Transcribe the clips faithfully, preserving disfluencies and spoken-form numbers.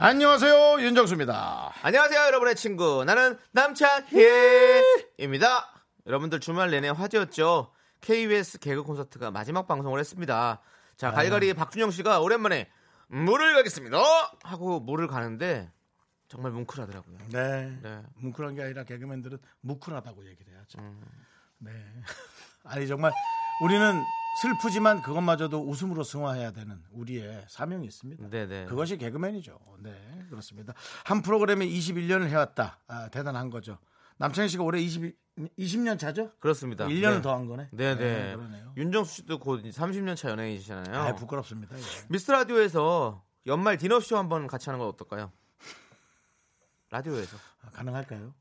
안녕하세요, 윤정수입니다. 안녕하세요, 여러분의 친구 나는 남창희입니다. 여러분들 주말 내내 화제였죠. 케이비에스 개그 콘서트가 마지막 방송을 했습니다. 자, 갈갈이 박준영 씨가 오랜만에 물을 가겠습니다 하고 물을 가는데 정말 뭉클하더라고요. 네, 네. 뭉클한 게 아니라 개그맨들은 뭉클하다고 얘기를 해야죠. 음. 네. 아니 정말 우리는 슬프지만 그것마저도 웃음으로 승화해야 되는 우리의 사명이 있습니다. 네네. 그것이 개그맨이죠. 네, 그렇습니다. 한 프로그램에 이십일 년을 해왔다. 아, 대단한 거죠. 남창희 씨가 올해 이십, 이십 년 차죠? 그렇습니다. 일 년을 네. 더한 거네. 네네. 네, 그러네요. 윤정수 씨도 곧 삼십 년 차 연예인이시잖아요. 아, 부끄럽습니다. 예. 미스라디오에서 연말 디너쇼 한번 같이 하는 건 어떨까요? 라디오에서. 아, 가능할까요?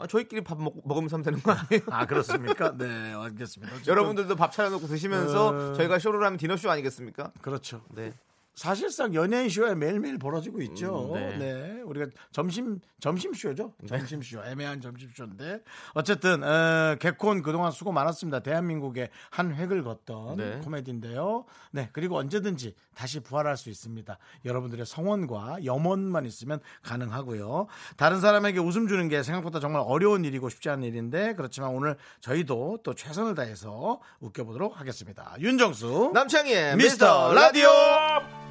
아, 저희끼리 밥 먹, 먹으면서 하면 되는 거 아니에요? 아, 그렇습니까? 네, 알겠습니다. 여러분들도 밥 차려놓고 드시면서 어... 저희가 쇼를 하면 디너쇼 아니겠습니까? 그렇죠. 네. 사실상 연예인 쇼에 매일매일 벌어지고 있죠. 음, 네. 네, 우리가 점심 점심 쇼죠. 점심 쇼, 애매한 점심 쇼인데 어쨌든 어, 개콘 그동안 수고 많았습니다. 대한민국의 한 획을 걷던 네. 코미디인데요. 네, 그리고 언제든지 다시 부활할 수 있습니다. 여러분들의 성원과 염원만 있으면 가능하고요. 다른 사람에게 웃음 주는 게 생각보다 정말 어려운 일이고 쉽지 않은 일인데 그렇지만 오늘 저희도 또 최선을 다해서 웃겨보도록 하겠습니다. 윤정수 남창희의 미스터 라디오. 라디오.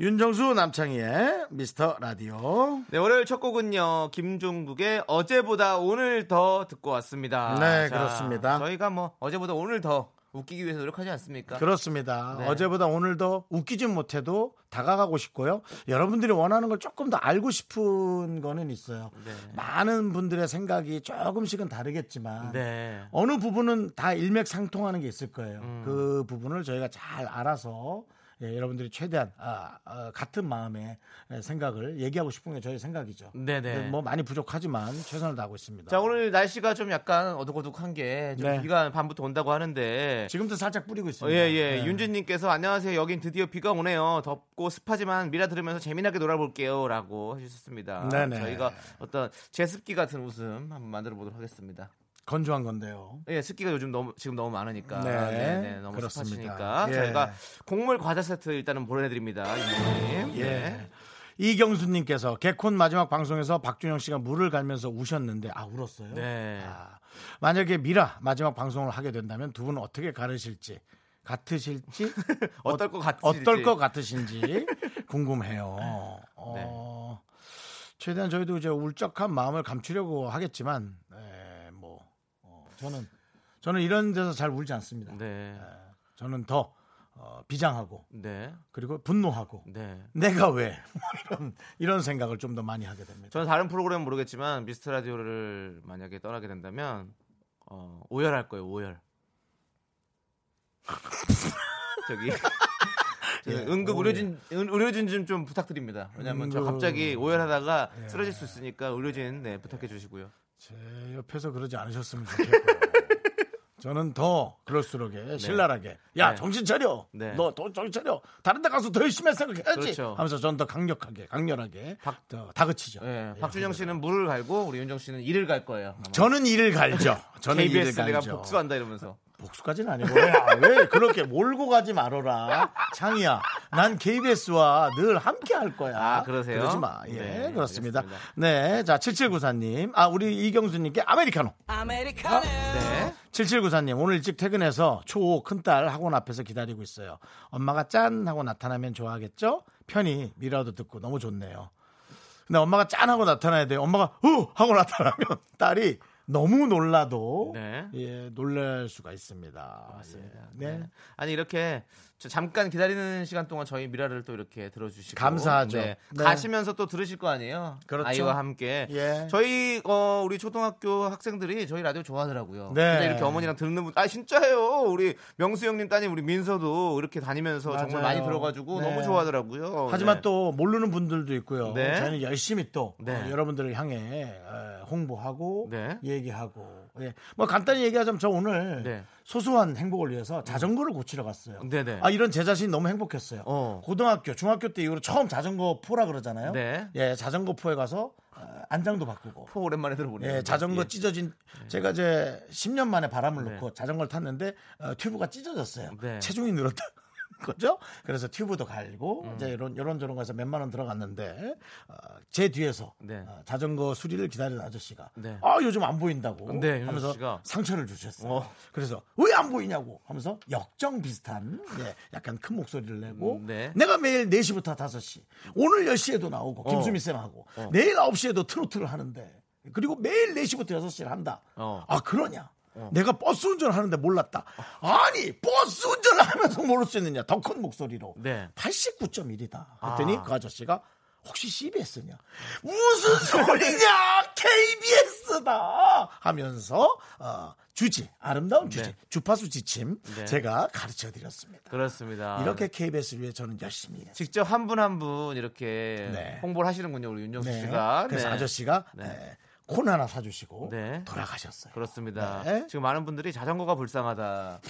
윤정수 남창희의 미스터 라디오. 네, 월요일 첫 곡은요 김종국의 어제보다 오늘 더 듣고 왔습니다. 네, 자, 그렇습니다. 저희가 뭐 어제보다 오늘 더 웃기기 위해서 노력하지 않습니까? 그렇습니다. 네. 어제보다 오늘 더 웃기진 못해도 다가가고 싶고요. 여러분들이 원하는 걸 조금 더 알고 싶은 거는 있어요. 네. 많은 분들의 생각이 조금씩은 다르겠지만 네. 어느 부분은 다 일맥상통하는 게 있을 거예요. 음. 그 부분을 저희가 잘 알아서 예, 여러분들이 최대한 아, 아, 같은 마음의 생각을 얘기하고 싶은 게 저희 생각이죠. 네네. 뭐 많이 부족하지만 최선을 다하고 있습니다. 자, 오늘 날씨가 좀 약간 어둑어둑한 게 좀 네. 비가 밤부터 온다고 하는데 지금도 살짝 뿌리고 있습니다. 예예. 예. 네. 윤진님께서 안녕하세요. 여긴 드디어 비가 오네요. 덥고 습하지만 미라 들으면서 재미나게 놀아볼게요라고 해주셨습니다. 네네. 저희가 어떤 제습기 같은 웃음 한번 만들어 보도록 하겠습니다. 건조한 건데요. 예, 습기가 요즘 너무 지금 너무 많으니까. 네, 네, 네 너무 습하시니까 예. 저희가 곡물 과자 세트 일단은 보내드립니다. 이모님. 예. 네. 이경수님께서 개콘 마지막 방송에서 박준영 씨가 물을 갈면서 우셨는데 아 울었어요. 네. 아, 만약에 미라 마지막 방송을 하게 된다면 두 분은 어떻게 가르실지 같으실지 어떨 것 같으실지 어떨 것 같으신지 궁금해요. 네. 어, 최대한 저희도 이제 울적한 마음을 감추려고 하겠지만. 네. 저는 저는 이런 데서 잘 울지 않습니다. 네. 저는 더 어, 비장하고 네. 그리고 분노하고 네. 내가 왜 이런 이런 생각을 좀 더 많이 하게 됩니다. 저는 다른 프로그램은 모르겠지만 미스터 라디오를 만약에 떠나게 된다면 어, 오열할 거예요. 오열. 저기 예, 응급 의료진 예. 의료진 좀, 좀 부탁드립니다. 왜냐하면 응급... 저 갑자기 오열하다가 예. 쓰러질 수 있으니까 의료진 네, 부탁해 주시고요. 제 옆에서 그러지 않으셨으면 좋겠고요. 저는 더 그럴수록에 신랄하게 네. 야 네. 정신 차려. 네. 너 더 정신 차려. 다른 데 가서 더 열심히 생각해야지. 그렇죠. 하면서 저는 더 강력하게 강렬하게 박, 더 다그치죠. 네. 예, 박준영 씨는 물을 갈고 우리 윤정 씨는 일을 갈 거예요. 아마. 저는 일을 갈죠. 저는 케이비에스 일을 갈죠. 내가 복수한다 이러면서. 복수까지는 아니고 왜 그렇게 몰고 가지 말어라. 창희야. 난 케이비에스와 늘 함께 할 거야. 아, 그러세요? 그러지 마. 예, 네, 그렇습니다. 알겠습니다. 네, 자, 칠칠구사 님. 아, 우리 이경수님께 아메리카노. 아메리카노. 아, 네. 칠칠구사 님, 오늘 일찍 퇴근해서 초오 큰딸 학원 앞에서 기다리고 있어요. 엄마가 짠 하고 나타나면 좋아하겠죠? 편히 미라도 듣고 너무 좋네요. 근데 엄마가 짠 하고 나타나야 돼요. 엄마가 후! 하고 나타나면 딸이 너무 놀라도 네. 예, 놀랄 수가 있습니다. 맞습니다. 예. 네. 네. 아니 이렇게 잠깐 기다리는 시간 동안 저희 미라를 또 이렇게 들어주시고 감사하죠. 네. 네. 가시면서 또 들으실 거 아니에요. 그렇죠. 아이와 함께. 예. 저희 어, 우리 초등학교 학생들이 저희 라디오 좋아하더라고요. 네. 근데 이렇게 어머니랑 듣는 분, 아 진짜예요. 우리 명수 형님 따님 우리 민서도 이렇게 다니면서 맞아요. 정말 많이 들어가지고 네. 너무 좋아하더라고요. 하지만 네. 또 모르는 분들도 있고요. 네. 저희는 열심히 또 네. 어, 여러분들을 향해 홍보하고 네. 얘기하고 예. 뭐 간단히 얘기하자면 저 오늘 네. 소소한 행복을 위해서 자전거를 고치러 갔어요. 네네. 아 이런 제 자신이 너무 행복했어요. 어. 고등학교, 중학교 때 이후로 처음 자전거 포라 그러잖아요. 네. 예, 자전거 포에 가서 안장도 바꾸고. 포 오랜만에 들어보네요. 예, 자전거 예. 찢어진 제가 이제 십 년 만에 바람을 놓고 네. 자전거를 탔는데 어, 튜브가 찢어졌어요. 네. 체중이 늘었다. 거죠. 그래서 튜브도 갈고 음. 이제 이런 이런 저런 거에서 몇만 원 들어갔는데 어, 제 뒤에서 네. 어, 자전거 수리를 기다리는 아저씨가 네. 아 요즘 안 보인다고 네, 하면서 아저씨가. 상처를 주셨어요. 어. 그래서 왜 안 보이냐고 하면서 역정 비슷한 예, 약간 큰 목소리를 내고 네. 내가 매일 네 시부터 다섯 시 오늘 열 시에도 나오고 김수미 어. 쌤하고 어. 내일 아홉 시에도 트로트를 하는데 그리고 매일 네 시부터 여섯 시를 한다. 어. 아 그러냐. 어. 내가 버스 운전을 하는데 몰랐다. 어. 아니 버스 운전을 하면서 모를 수 있느냐. 더 큰 목소리로 네. 팔십구 점 일이다 그랬더니 아. 그 아저씨가 혹시 씨비에스냐 무슨 소리냐 케이비에스다 하면서 어, 주지 아름다운 주지 네. 주파수 지침 네. 제가 가르쳐드렸습니다. 그렇습니다. 이렇게 케이비에스를 위해 저는 열심히 일했습니다. 직접 한 분 한 분 이렇게 네. 홍보를 하시는군요. 우리 윤정수 네. 씨가. 그래서 네. 아저씨가 네. 네. 콘 하나 사주시고 네. 돌아가셨어요. 그렇습니다. 네. 지금 많은 분들이 자전거가 불쌍하다라는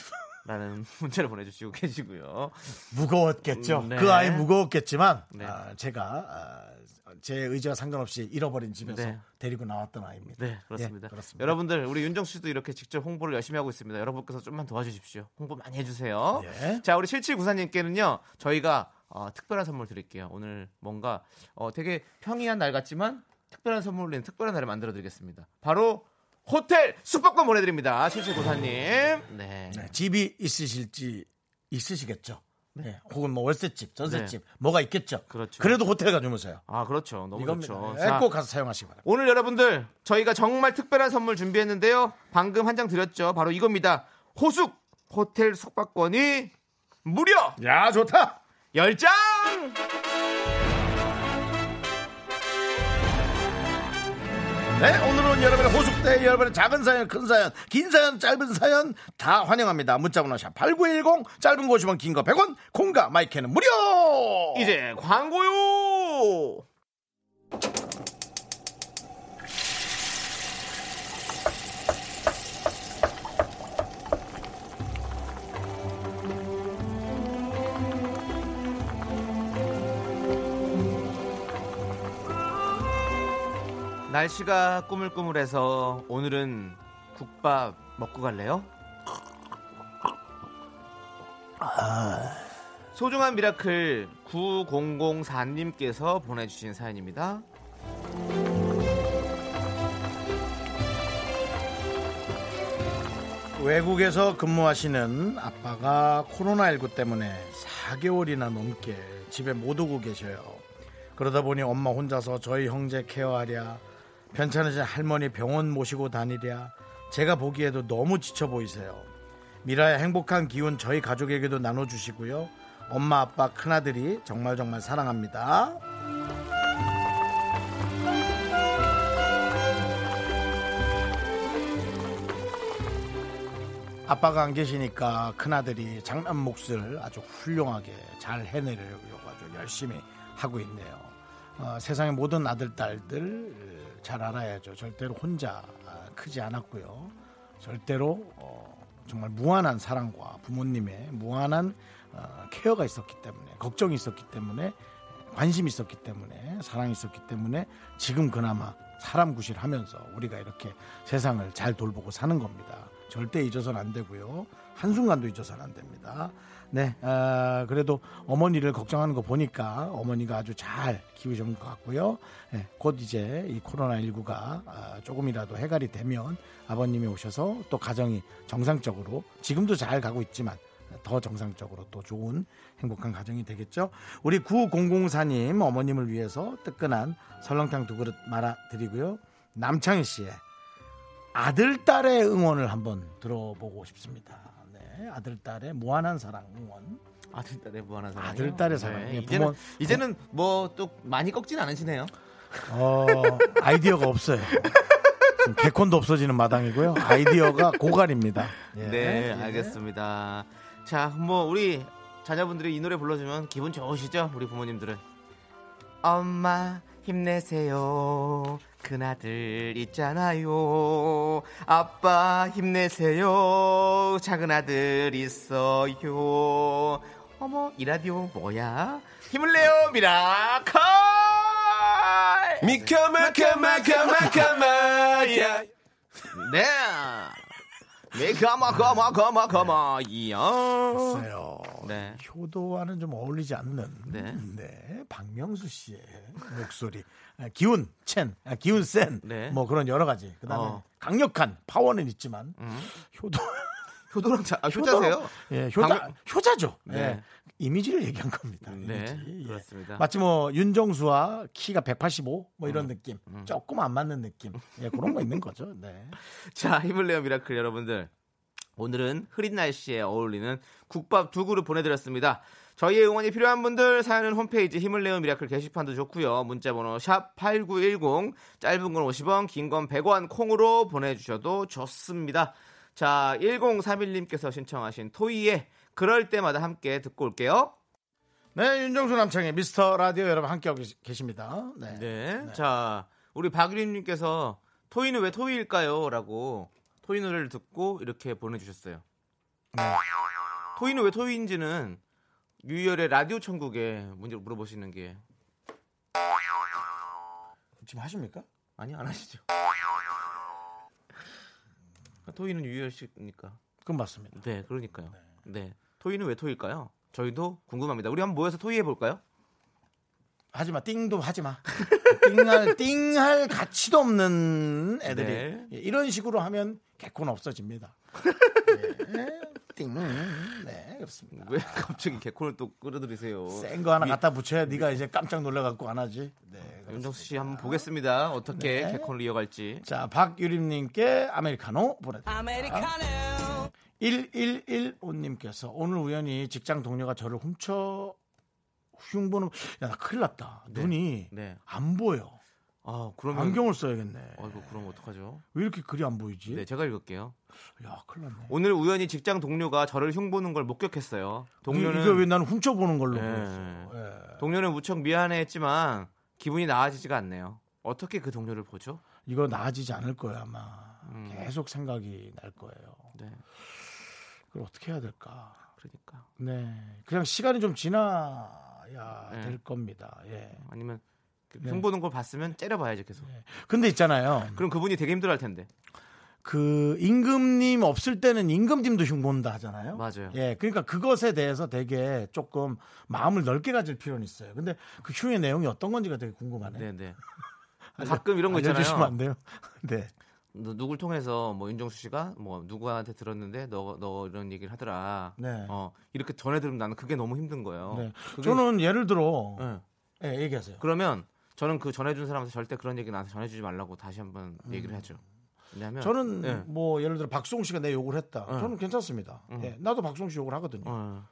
문자를 보내주시고 계시고요. 무거웠겠죠. 네. 그 아이 무거웠겠지만 네. 아, 제가 아, 제 의지와 상관없이 잃어버린 집에서 네. 데리고 나왔던 아이입니다. 네, 그렇습니다. 예, 그렇습니다. 여러분들 우리 윤정수 씨도 이렇게 직접 홍보를 열심히 하고 있습니다. 여러분께서 좀만 도와주십시오. 홍보 많이 해주세요. 예. 자 우리 칠칠구사님께는요. 저희가 어, 특별한 선물 드릴게요. 오늘 뭔가 어, 되게 평이한 날 같지만 특별한 선물로는 특별한 날을 만들어드리겠습니다. 바로 호텔 숙박권 보내드립니다. 칠칠구사님. 네. 네. 집이 있으실지 있으시겠죠. 네. 네. 혹은 뭐 월세집, 전세집 네. 뭐가 있겠죠. 그렇죠. 그래도 호텔 가주무세요. 아 그렇죠. 너무 좋죠. 네. 꼭 가서 사용하시기 바랍니다. 오늘 여러분들 저희가 정말 특별한 선물 준비했는데요. 방금 한 장 드렸죠. 바로 이겁니다. 호숙 호텔 숙박권이 무려. 야 좋다. 열 장. 네, 오늘은 여러분의 호숙대, 여러분의 작은 사연, 큰 사연, 긴 사연, 짧은 사연 다 환영합니다. 문자번호 샵 팔구일공, 짧은 거 오십 원, 긴 거 백 원, 콩과 마이크는 무료! 이제 광고요! 날씨가 꾸물꾸물해서 오늘은 국밥 먹고 갈래요? 소중한 미라클 구공공사님께서 보내주신 사연입니다. 외국에서 근무하시는 아빠가 코로나십구 때문에 사 개월이나 넘게 집에 못 오고 계셔요. 그러다 보니 엄마 혼자서 저희 형제 케어하랴 편찮으신 할머니 병원 모시고 다니랴 제가 보기에도 너무 지쳐 보이세요. 미라의 행복한 기운 저희 가족에게도 나눠주시고요. 엄마 아빠 큰아들이 정말 정말 사랑합니다. 아빠가 안 계시니까 큰아들이 장남 몫을 아주 훌륭하게 잘 해내려고 아주 열심히 하고 있네요. 어, 세상의 모든 아들 딸들 잘 알아야죠. 절대로 혼자 크지 않았고요. 절대로 어, 정말 무한한 사랑과 부모님의 무한한 어, 케어가 있었기 때문에 걱정이 있었기 때문에 관심이 있었기 때문에 사랑이 있었기 때문에 지금 그나마 사람 구실하면서 우리가 이렇게 세상을 잘 돌보고 사는 겁니다. 절대 잊어서는 안 되고요. 한순간도 잊어서는 안 됩니다. 네, 어, 그래도 어머니를 걱정하는 거 보니까 어머니가 아주 잘 키우신 것 같고요. 네, 곧 이제 이 코로나십구가 어, 조금이라도 해갈이 되면 아버님이 오셔서 또 가정이 정상적으로 지금도 잘 가고 있지만 더 정상적으로 또 좋은 행복한 가정이 되겠죠. 우리 구공공사님 어머님을 위해서 뜨끈한 설렁탕 두 그릇 말아드리고요. 남창희 씨의 아들, 딸의 응원을 한번 들어보고 싶습니다. 네, 아들, 딸의 무한한 사랑 응원. 아들, 딸의 무한한 사랑. 아들, 딸의 사랑. 네, 예, 이제는, 이제는 뭐 또 많이 꺾진 않으시네요. 어, 아이디어가 없어요. 개콘도 없어지는 마당이고요. 아이디어가 고갈입니다. 예. 네, 예. 알겠습니다. 자, 뭐 우리 자녀분들이 이 노래 불러주면 기분 좋으시죠? 우리 부모님들은. 엄마 힘내세요. 큰아들 있잖아요. 아빠 힘내세요. 작은아들 있어요. 어머, 이 라디오 뭐야? 힘을 내요 미라클. 미카마카마카마카마야. 네. 미카마카마카마카마야. 글쎄요. 네. 효도와는 좀 어울리지 않는. 네. 네. 박명수 씨의 목소리. 기운 첸, 기운 센. 네. 뭐 그런 여러 가지. 그다음에 어. 강력한 파워는 있지만 음. 효도. 효도랑 자, 아, 효자세요? 예, 효자, 방... 효자죠. 네. 예, 이미지를 얘기한 겁니다. 네, 이미지. 그렇습니다. 예. 마치 뭐 윤정수와 키가 백팔십오 뭐 이런 음, 느낌, 음. 조금 안 맞는 느낌, 예, 그런 거 있는 거죠. 네. 자, 힘을 내요 미라클 여러분들, 오늘은 흐린 날씨에 어울리는 국밥 두 그릇 보내드렸습니다. 저희의 응원이 필요한 분들 사연은 홈페이지 힘을 내요 미라클 게시판도 좋고요. 문자번호 샵 팔구일공, 짧은 건 오십 원, 긴 건 백 원, 콩으로 보내주셔도 좋습니다. 자, 천삼십일님께서 신청하신 토이의 그럴 때마다 함께 듣고 올게요. 네, 윤정수 남창의 미스터 라디오 여러분 함께하고 계십니다. 네. 네. 네. 자, 우리 박유림님께서 토이는 왜 토이일까요? 라고 토이 노래를 듣고 이렇게 보내주셨어요. 네. 토이는 왜 토이인지는 유희열의 라디오 천국에 문제 물어보시는 게. 지금 하십니까? 아니, 안 하시죠. 토이는 유희열씨니까. 그건 맞습니다. 네, 그러니까요. 네. 네, 토이는 왜 토일까요? 저희도 궁금합니다. 우리 한번 모여서 토의해 볼까요? 하지마, 띵도 하지마. 띵할 띵할 가치도 없는 애들이 네. 이런 식으로 하면 개콘 없어집니다. 네, 띵. 네, 그렇습니다. 왜 갑자기 개콘을 또 끌어들이세요? 센 거 하나 갖다 붙여야 미... 네가 이제 깜짝 놀래갖고 안 하지. 네. 윤정수 씨 한번 보겠습니다. 어떻게 네. 개콘을 이어갈지. 자, 박유림님께 아메리카노 보내드립니다. 아메리카노. 천백십오님께서 오늘 우연히 직장 동료가 저를 훔쳐 흉보는. 야, 나 큰일 났다. 네. 눈이 네. 안 보여. 아, 그러면 안경을 써야겠네. 아이고, 그럼 어떡하죠? 왜 이렇게 글이 안 보이지? 네, 제가 읽을게요. 야, 큰일 났네. 오늘 우연히 직장 동료가 저를 흉보는 걸 목격했어요. 동료는 이게 왜 나는 훔쳐보는 걸로 보였어요. 네. 네. 동료는 무척 미안해했지만 기분이 나아지지가 않네요. 어떻게 그 동료를 보죠? 이거 나아지지 않을 거예요 아마. 음. 계속 생각이 날 거예요. 네. 그걸 어떻게 해야 될까? 그러니까. 네, 그냥 시간이 좀 지나야 네. 될 겁니다. 예. 아니면 흉보는 네. 걸 봤으면 째려봐야지 계속. 네. 근데 있잖아요. 그럼 그분이 되게 힘들어할 텐데. 그 임금님 없을 때는 임금님도 흉본다 하잖아요. 맞아요. 예, 그러니까 그것에 대해서 되게 조금 마음을 넓게 가질 필요는 있어요. 근데 그 흉의 내용이 어떤 건지가 되게 궁금하네요. 네네. 가끔 이런 거 있잖아요. 알려주시면 안 돼요? 네. 너, 누굴 통해서 뭐 윤정수 씨가 뭐 누구한테 들었는데 너, 너 이런 얘기를 하더라. 네. 어, 이렇게 전해 들으면 나는 그게 너무 힘든 거예요. 네. 그게... 저는 예를 들어, 예, 네. 네, 얘기하세요. 그러면 저는 그 전해준 사람한테 절대 그런 얘기 나한테 전해주지 말라고 다시 한번 음. 얘기를 하죠. 왜냐면, 저는 네. 뭐 예를 들어 박수홍 씨가 내 욕을 했다. 네. 저는 괜찮습니다. 음. 네, 나도 박수홍 씨 욕을 하거든요. 음.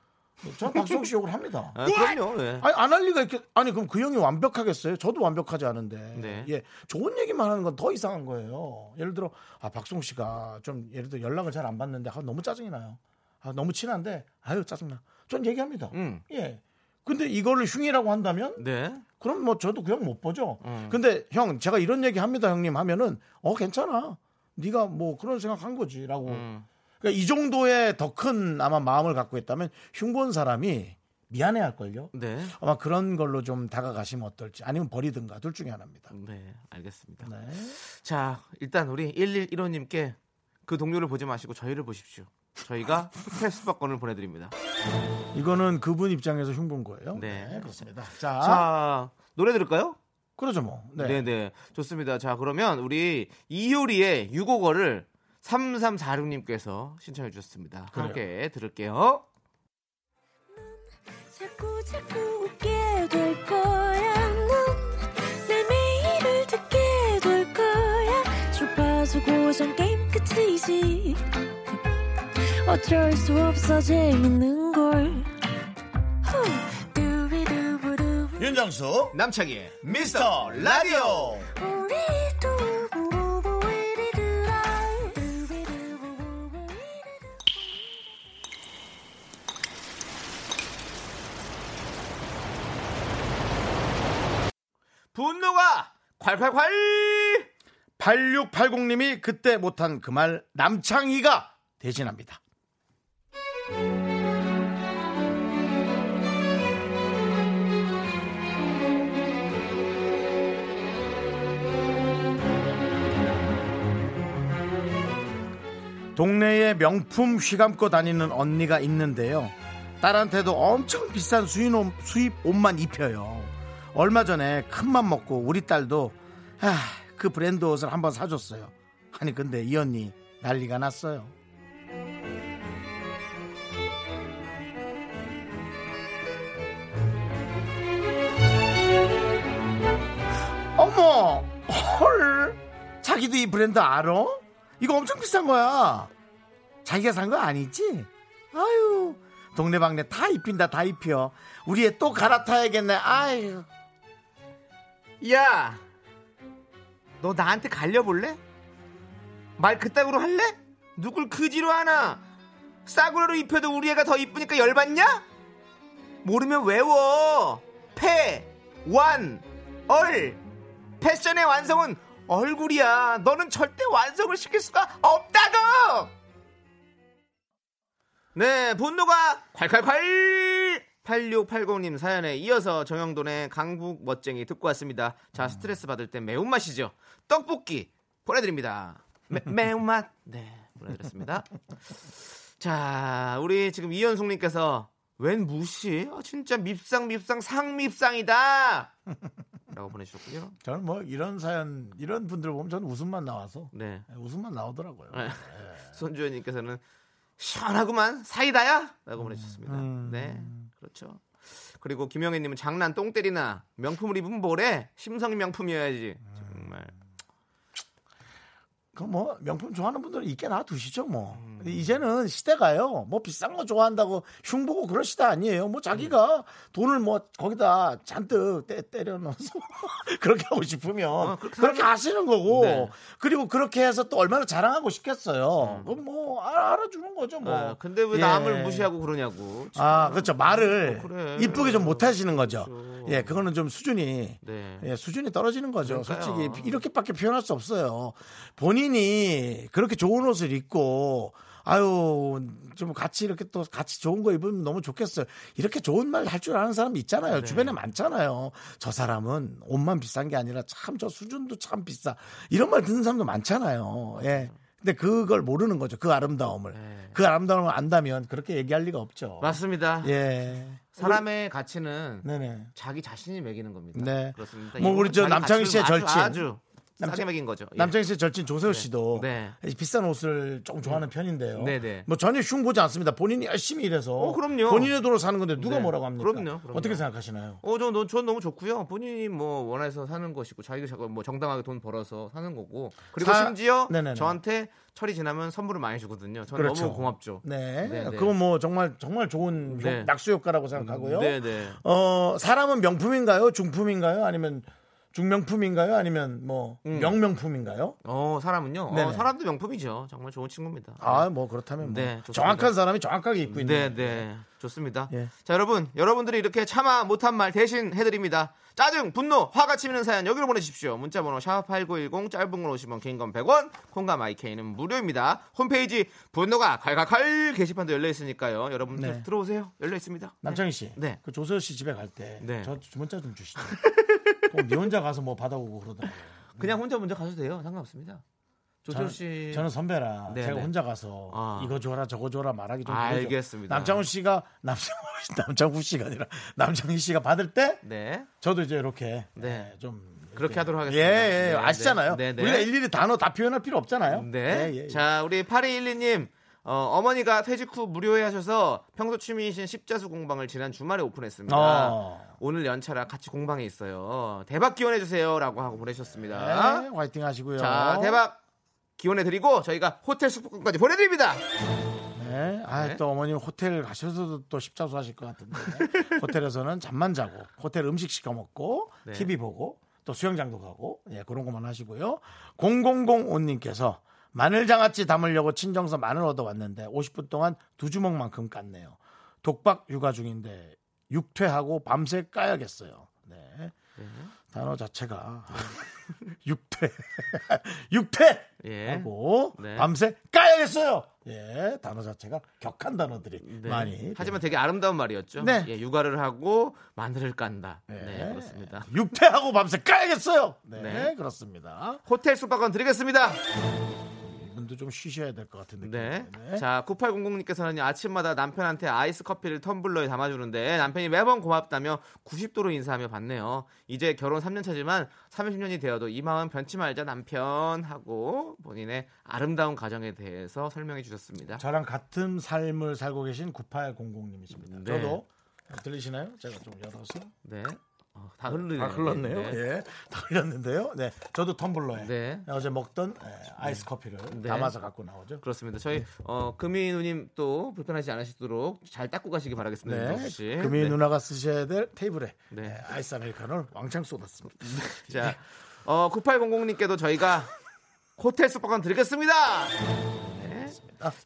저는 박수홍 씨 욕을 합니다. 아, 그럼요. 네. 아니, 안 할 리가 있겠. 아니, 그럼 그 형이 완벽하겠어요? 저도 완벽하지 않은데. 네. 예, 좋은 얘기만 하는 건 더 이상한 거예요. 예를 들어, 아, 박수홍 씨가 좀 예를 들어 연락을 잘 안 받는데 아, 너무 짜증이 나요. 아, 너무 친한데 아유 짜증나. 전 얘기합니다. 음. 예. 근데 이거를 흉이라고 한다면, 네. 그럼 뭐 저도 그 형 못 보죠. 음. 근데 형, 제가 이런 얘기 합니다, 형님 하면은 어 괜찮아. 네가 뭐 그런 생각한 거지라고. 음. 그러니까 이 정도의 더 큰 아마 마음을 갖고 있다면 흉본 사람이 미안해할걸요. 네. 아마 그런 걸로 좀 다가가시면 어떨지. 아니면 버리든가 둘 중에 하나입니다. 네, 알겠습니다. 네. 자, 일단 우리 천백십오님께 그 동료를 보지 마시고 저희를 보십시오. 저희가 스트레스 받건을 보내드립니다. 이거는 그분 입장에서 흉본 거예요. 네, 네 그렇습니다. 자, 자, 노래 들을까요? 그러죠 뭐. 네. 네네, 좋습니다. 자, 그러면 우리 이효리의 유고거를 삼삼사육님께서 신청해 주셨습니다. 그래요. 함께 들을게요. 자꾸 자꾸 웃게 될 거야. 넌 내 매일을 듣게 될 거야. 주파수 고정 게임 버티지 어쩔 수 없어 재밌는 걸. 윤정수 남창희의 미스터 라디오. 분노가 콸콸콸. 팔육팔공님이 그때 못한 그 말 남창희가 대신합니다. 동네에 명품 휘감고 다니는 언니가 있는데요, 딸한테도 엄청 비싼 수입, 옷, 수입 옷만 입혀요. 얼마 전에 큰맘 먹고 우리 딸도 아, 그 브랜드 옷을 한번 사줬어요. 아니 근데 이 언니 난리가 났어요. 어머, 헐, 자기도 이 브랜드 알아? 이거 엄청 비싼 거야. 자기가 산 거 아니지? 아유, 동네방네 다 입힌다, 다 입혀. 우리 애 또 갈아타야겠네. 아유. 야, 너 나한테 갈려볼래? 말 그따구로 할래? 누굴 그지로 하나? 싸구려로 입혀도 우리 애가 더 이쁘니까 열받냐? 모르면 외워. 패, 완, 얼. 패션의 완성은 얼굴이야. 너는 절대 완성을 시킬 수가 없다고. 네, 분노가 콸콸콸. 팔육팔공님 사연에 이어서 정영돈의 강북 멋쟁이 듣고 왔습니다. 자, 스트레스 받을 때 매운맛이죠. 떡볶이 보내드립니다. 매, 매운맛. 네, 보내드렸습니다. 자, 우리 지금 이현숙님께서 웬 무시? 아, 진짜 밉상 밉상 상밉상이다 라고 보내주셨고요. 저는 뭐 이런 사연, 이런 분들 보면 저는 웃음만 나와서, 네, 웃음만 나오더라고요. 네. 손주현님께서는 시원하구만 사이다야 라고 보내주셨습니다. 음. 네, 그렇죠. 그리고 김영애님은 장난 똥 때리나 명품을 입으면 뭐래? 심성이 명품이어야지. 정말 그 뭐 명품 좋아하는 분들은 있게 놔두시죠 뭐. 음. 이제는 시대가요, 뭐 비싼 거 좋아한다고 흉보고 그럴 시대 아니에요. 뭐 자기가 음. 돈을 뭐 거기다 잔뜩 때, 때려 넣어서 그렇게 하고 싶으면 어, 그렇게, 그렇게 하시는 거고. 네. 그리고 그렇게 해서 또 얼마나 자랑하고 싶겠어요. 음. 그럼 뭐 알아주는 거죠 뭐. 아, 근데 왜 남을 예. 무시하고 그러냐고. 참. 아, 그렇죠. 말을 이쁘게 어, 그래. 좀 못하시는 거죠. 그렇죠. 예, 그거는 좀 수준이 네. 예, 수준이 떨어지는 거죠. 그러니까요. 솔직히 이렇게밖에 표현할 수 없어요. 본인 본인이 그렇게 좋은 옷을 입고 아유 좀 같이 이렇게 또 같이 좋은 거 입으면 너무 좋겠어요. 이렇게 좋은 말 할 줄 아는 사람이 있잖아요. 네. 주변에 많잖아요. 저 사람은 옷만 비싼 게 아니라 참 저 수준도 참 비싸. 이런 말 듣는 사람도 많잖아요. 예. 근데 그걸 모르는 거죠. 그 아름다움을. 네. 그 아름다움을 안다면 그렇게 얘기할 리가 없죠. 맞습니다. 예. 사람의 우리, 가치는 네네. 자기 자신이 매기는 겁니다. 네. 그렇습니다. 뭐 우리 저 남창희 씨의 절친. 아주 남창, 싸게 거죠. 예. 남창희 씨 절친 조세호 씨도 네. 네. 비싼 옷을 조금 좋아하는 음. 편인데요. 네, 네. 뭐 전혀 흉 보지 않습니다. 본인이 열심히 일해서 어, 그럼요. 본인의 돈으로 사는 건데 누가 네. 뭐라고 합니까? 그럼요, 그럼요. 어떻게 생각하시나요? 어, 저, 너, 전 너무 좋고요. 본인이 뭐 원해서 사는 것이고 자기가 뭐 정당하게 돈 벌어서 사는 거고. 그리고 사, 심지어 네네네. 저한테 철이 지나면 선물을 많이 주거든요. 저는 그렇죠. 너무 고맙죠. 네, 네, 네. 그건 뭐 정말 정말 좋은 네. 낙수효과라고 생각하고요. 네, 네. 어, 사람은 명품인가요? 중품인가요? 아니면 중명품인가요? 아니면 뭐 음. 명명품인가요? 어, 사람은요. 어, 사람도 명품이죠. 정말 좋은 친구입니다. 아, 뭐 그렇다면 네, 뭐 정확한 사람이 정확하게 입고 있는. 네, 네, 좋습니다. 예. 자, 여러분, 여러분들이 이렇게 참아 못한 말 대신 해드립니다. 짜증, 분노, 화가 치미는 사연 여기로 보내십시오. 문자번호 샵팔구일공, 짧은 건 오십 원, 긴 건 백 원, 콩과 마이케이는 무료입니다. 홈페이지 분노가 갈갈갈 게시판도 열려 있으니까요. 여러분들 네. 들어오세요. 열려 있습니다. 남창희 씨, 네, 그 조세호 씨 집에 갈 때 저 네. 문자 좀 주시죠. 네 혼자 가서 뭐 받아오고 그러더라고요. 그냥 혼자 먼저 가도 돼요. 상관없습니다. 조철 씨, 저는 선배라 네네. 제가 혼자 가서 아. 이거 줘라 저거 줘라 말하기 좀 알겠습니다. 남창훈 씨가 남창훈 남창훈 씨가 아니라 남창희 씨가 받을 때, 네. 저도 이제 이렇게 네. 네, 좀 그렇게 이렇게. 하도록 하겠습니다. 예, 예. 네, 아시잖아요. 네, 네. 우리가 일일이 단어 다 표현할 필요 없잖아요. 네. 네, 예, 예. 자, 우리 팔이일이님. 어, 어머니가 퇴직 후 무료회 하셔서 평소 취미이신 십자수 공방을 지난 주말에 오픈했습니다. 어. 오늘 연차라 같이 공방에 있어요. 대박 기원해주세요 라고 하고 보내셨습니다. 네, 화이팅 하시고요. 자, 대박 기원해드리고 저희가 호텔 숙박권까지 보내드립니다. 네. 아, 네. 또 어머님 호텔 가셔서도 또 십자수 하실 것 같은데 호텔에서는 잠만 자고 호텔 음식 시켜 먹고 네. 티비 보고 또 수영장도 가고 예, 그런 것만 하시고요. 공공공오님께서 마늘장아찌 담으려고 친정서 마늘 얻어왔는데 오십 분 동안 두 주먹만큼 깠네요. 독박 육아 중인데 육퇴하고 밤새 까야겠어요. 네. 네. 단어 자체가 육퇴 육퇴 예. 하고 네. 밤새 까야겠어요. 예, 단어 자체가 격한 단어들이 네. 많이. 하지만 되게 아름다운 말이었죠. 네. 예, 육아를 하고 마늘을 깐다. 네, 네 그렇습니다. 육퇴하고 밤새 까야겠어요. 네, 네. 그렇습니다. 호텔 숙박권 드리겠습니다. 이분도 좀 쉬셔야 될 것 같은 느낌. 네. 네. 자, 구팔공공님께서는 아침마다 남편한테 아이스 커피를 텀블러에 담아주는데 남편이 매번 고맙다며 구십 도로 인사하며 받네요. 이제 결혼 삼 년 차지만 삼십 년이 되어도 이 마음 변치 말자 남편 하고 본인의 아름다운 가정에 대해서 설명해 주셨습니다. 저랑 같은 삶을 살고 계신 구팔공공님이십니다. 네. 저도 들리시나요? 제가 좀 열어서. 네. 어, 다, 다 흘렀네요. 네. 예, 다 흘렸는데요. 네, 저도 텀블러에 네. 어제 먹던 예, 아이스 네. 커피를 네. 담아서 갖고 나오죠. 그렇습니다. 저희 네. 어, 금희 누님 또 불편하지 않으시도록 잘 닦고 가시기 바라겠습니다. 네. 금희 네. 누나가 쓰셔야 될 테이블에 네. 예, 아이스 아메리카노를 왕창 쏟았습니다. 네. 자, 어, 구팔공공님께도 저희가 호텔 숙박권 드리겠습니다. 네.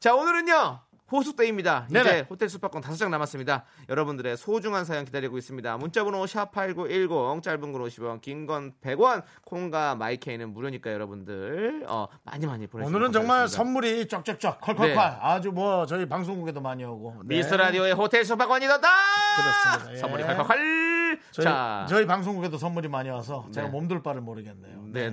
자, 오늘은요. 호숫대입니다. 이제 네네. 호텔 숙박권 다섯 장 남았습니다. 여러분들의 소중한 사연 기다리고 있습니다. 문자번호 샵팔구일공 짧은 건 오십 원 긴 건 백 원 콩과 마이케이는 무료니까 여러분들 어, 많이 많이 보내주세요. 오늘은 정말 선물이 쫙쫙쫙 컬컬컬 네. 아주 뭐 저희 방송국에도 많이 오고 네. 미스터라디오의 호텔 숙박권이 더다 그렇습니다. 예. 선물이 컬컬컬 저희, 자. 저희 방송국에도 선물이 많이 와서 네. 제가 몸둘 바를 모르겠네요. 네네.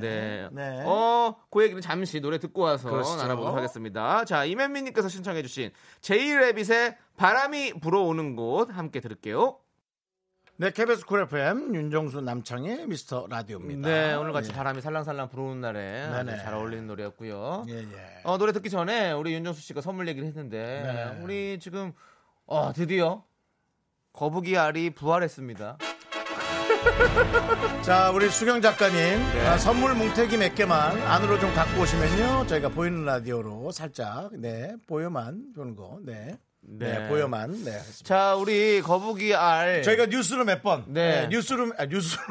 네. 네. 어, 그 얘기는 잠시 노래 듣고 와서 그러시죠. 나눠보도록 하겠습니다. 자, 이면민님께서 신청해 주신 제이레빗의 바람이 불어오는 곳 함께 들을게요. 네, 케이비에스 쿨 에프엠 윤정수 남창의 미스터 라디오입니다. 네, 오늘 같이 예. 바람이 살랑살랑 불어오는 날에 네네. 잘 어울리는 노래였고요. 예, 예. 어, 노래 듣기 전에 우리 윤정수 씨가 선물 얘기를 했는데 네. 우리 지금 어, 드디어 거북이 알이 부활했습니다. 자, 우리 수경 작가님 네. 아, 선물 뭉태기 몇 개만 안으로 좀 갖고 오시면요 저희가 보이는 라디오로 살짝 네 보여만 보는 거 네 네. 네, 보여만 네. 자, 우리 거북이 알 저희가 뉴스룸 몇 번 네. 네, 뉴스룸 아, 뉴스룸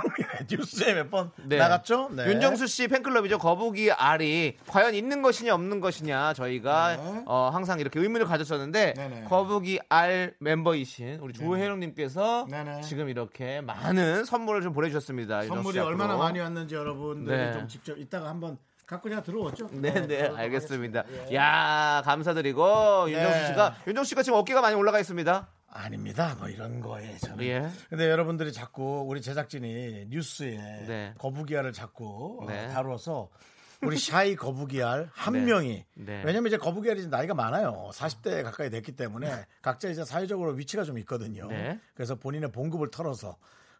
뉴스에 몇 번 네. 나갔죠? 네. 윤정수 씨 팬클럽이죠. 거북이 알이 과연 있는 것이냐 없는 것이냐 저희가 네. 어, 항상 이렇게 의문을 가졌었는데 네네. 거북이 알 멤버이신 우리 조혜룡님께서 지금 이렇게 많은 선물을 좀 보내주셨습니다. 선물이 얼마나 많이 왔는지 여러분들이 네. 좀 직접 이따가 한번 갖고 그냥 들어오죠. 네네 네, 알겠습니다. 예. 야, 감사드리고 네. 윤정수 씨가 윤정수 씨가 지금 어깨가 많이 올라가 있습니다. 아닙니다. 뭐 이런 거에 저는. 예. 근데 여러분들이 자꾸 우리 제작진이 뉴스에 네. 거북이알을 자꾸 네. 어, 다뤄서 우리 샤이 거북이알 한 네. 명이 네. 왜냐면 이제 거북이알이 나이가 많아요. 사십 대 가까이 됐기 때문에 각자 이제 사회적으로 위치가 좀 있거든요. 네. 그래서 본인의 봉급을 털어서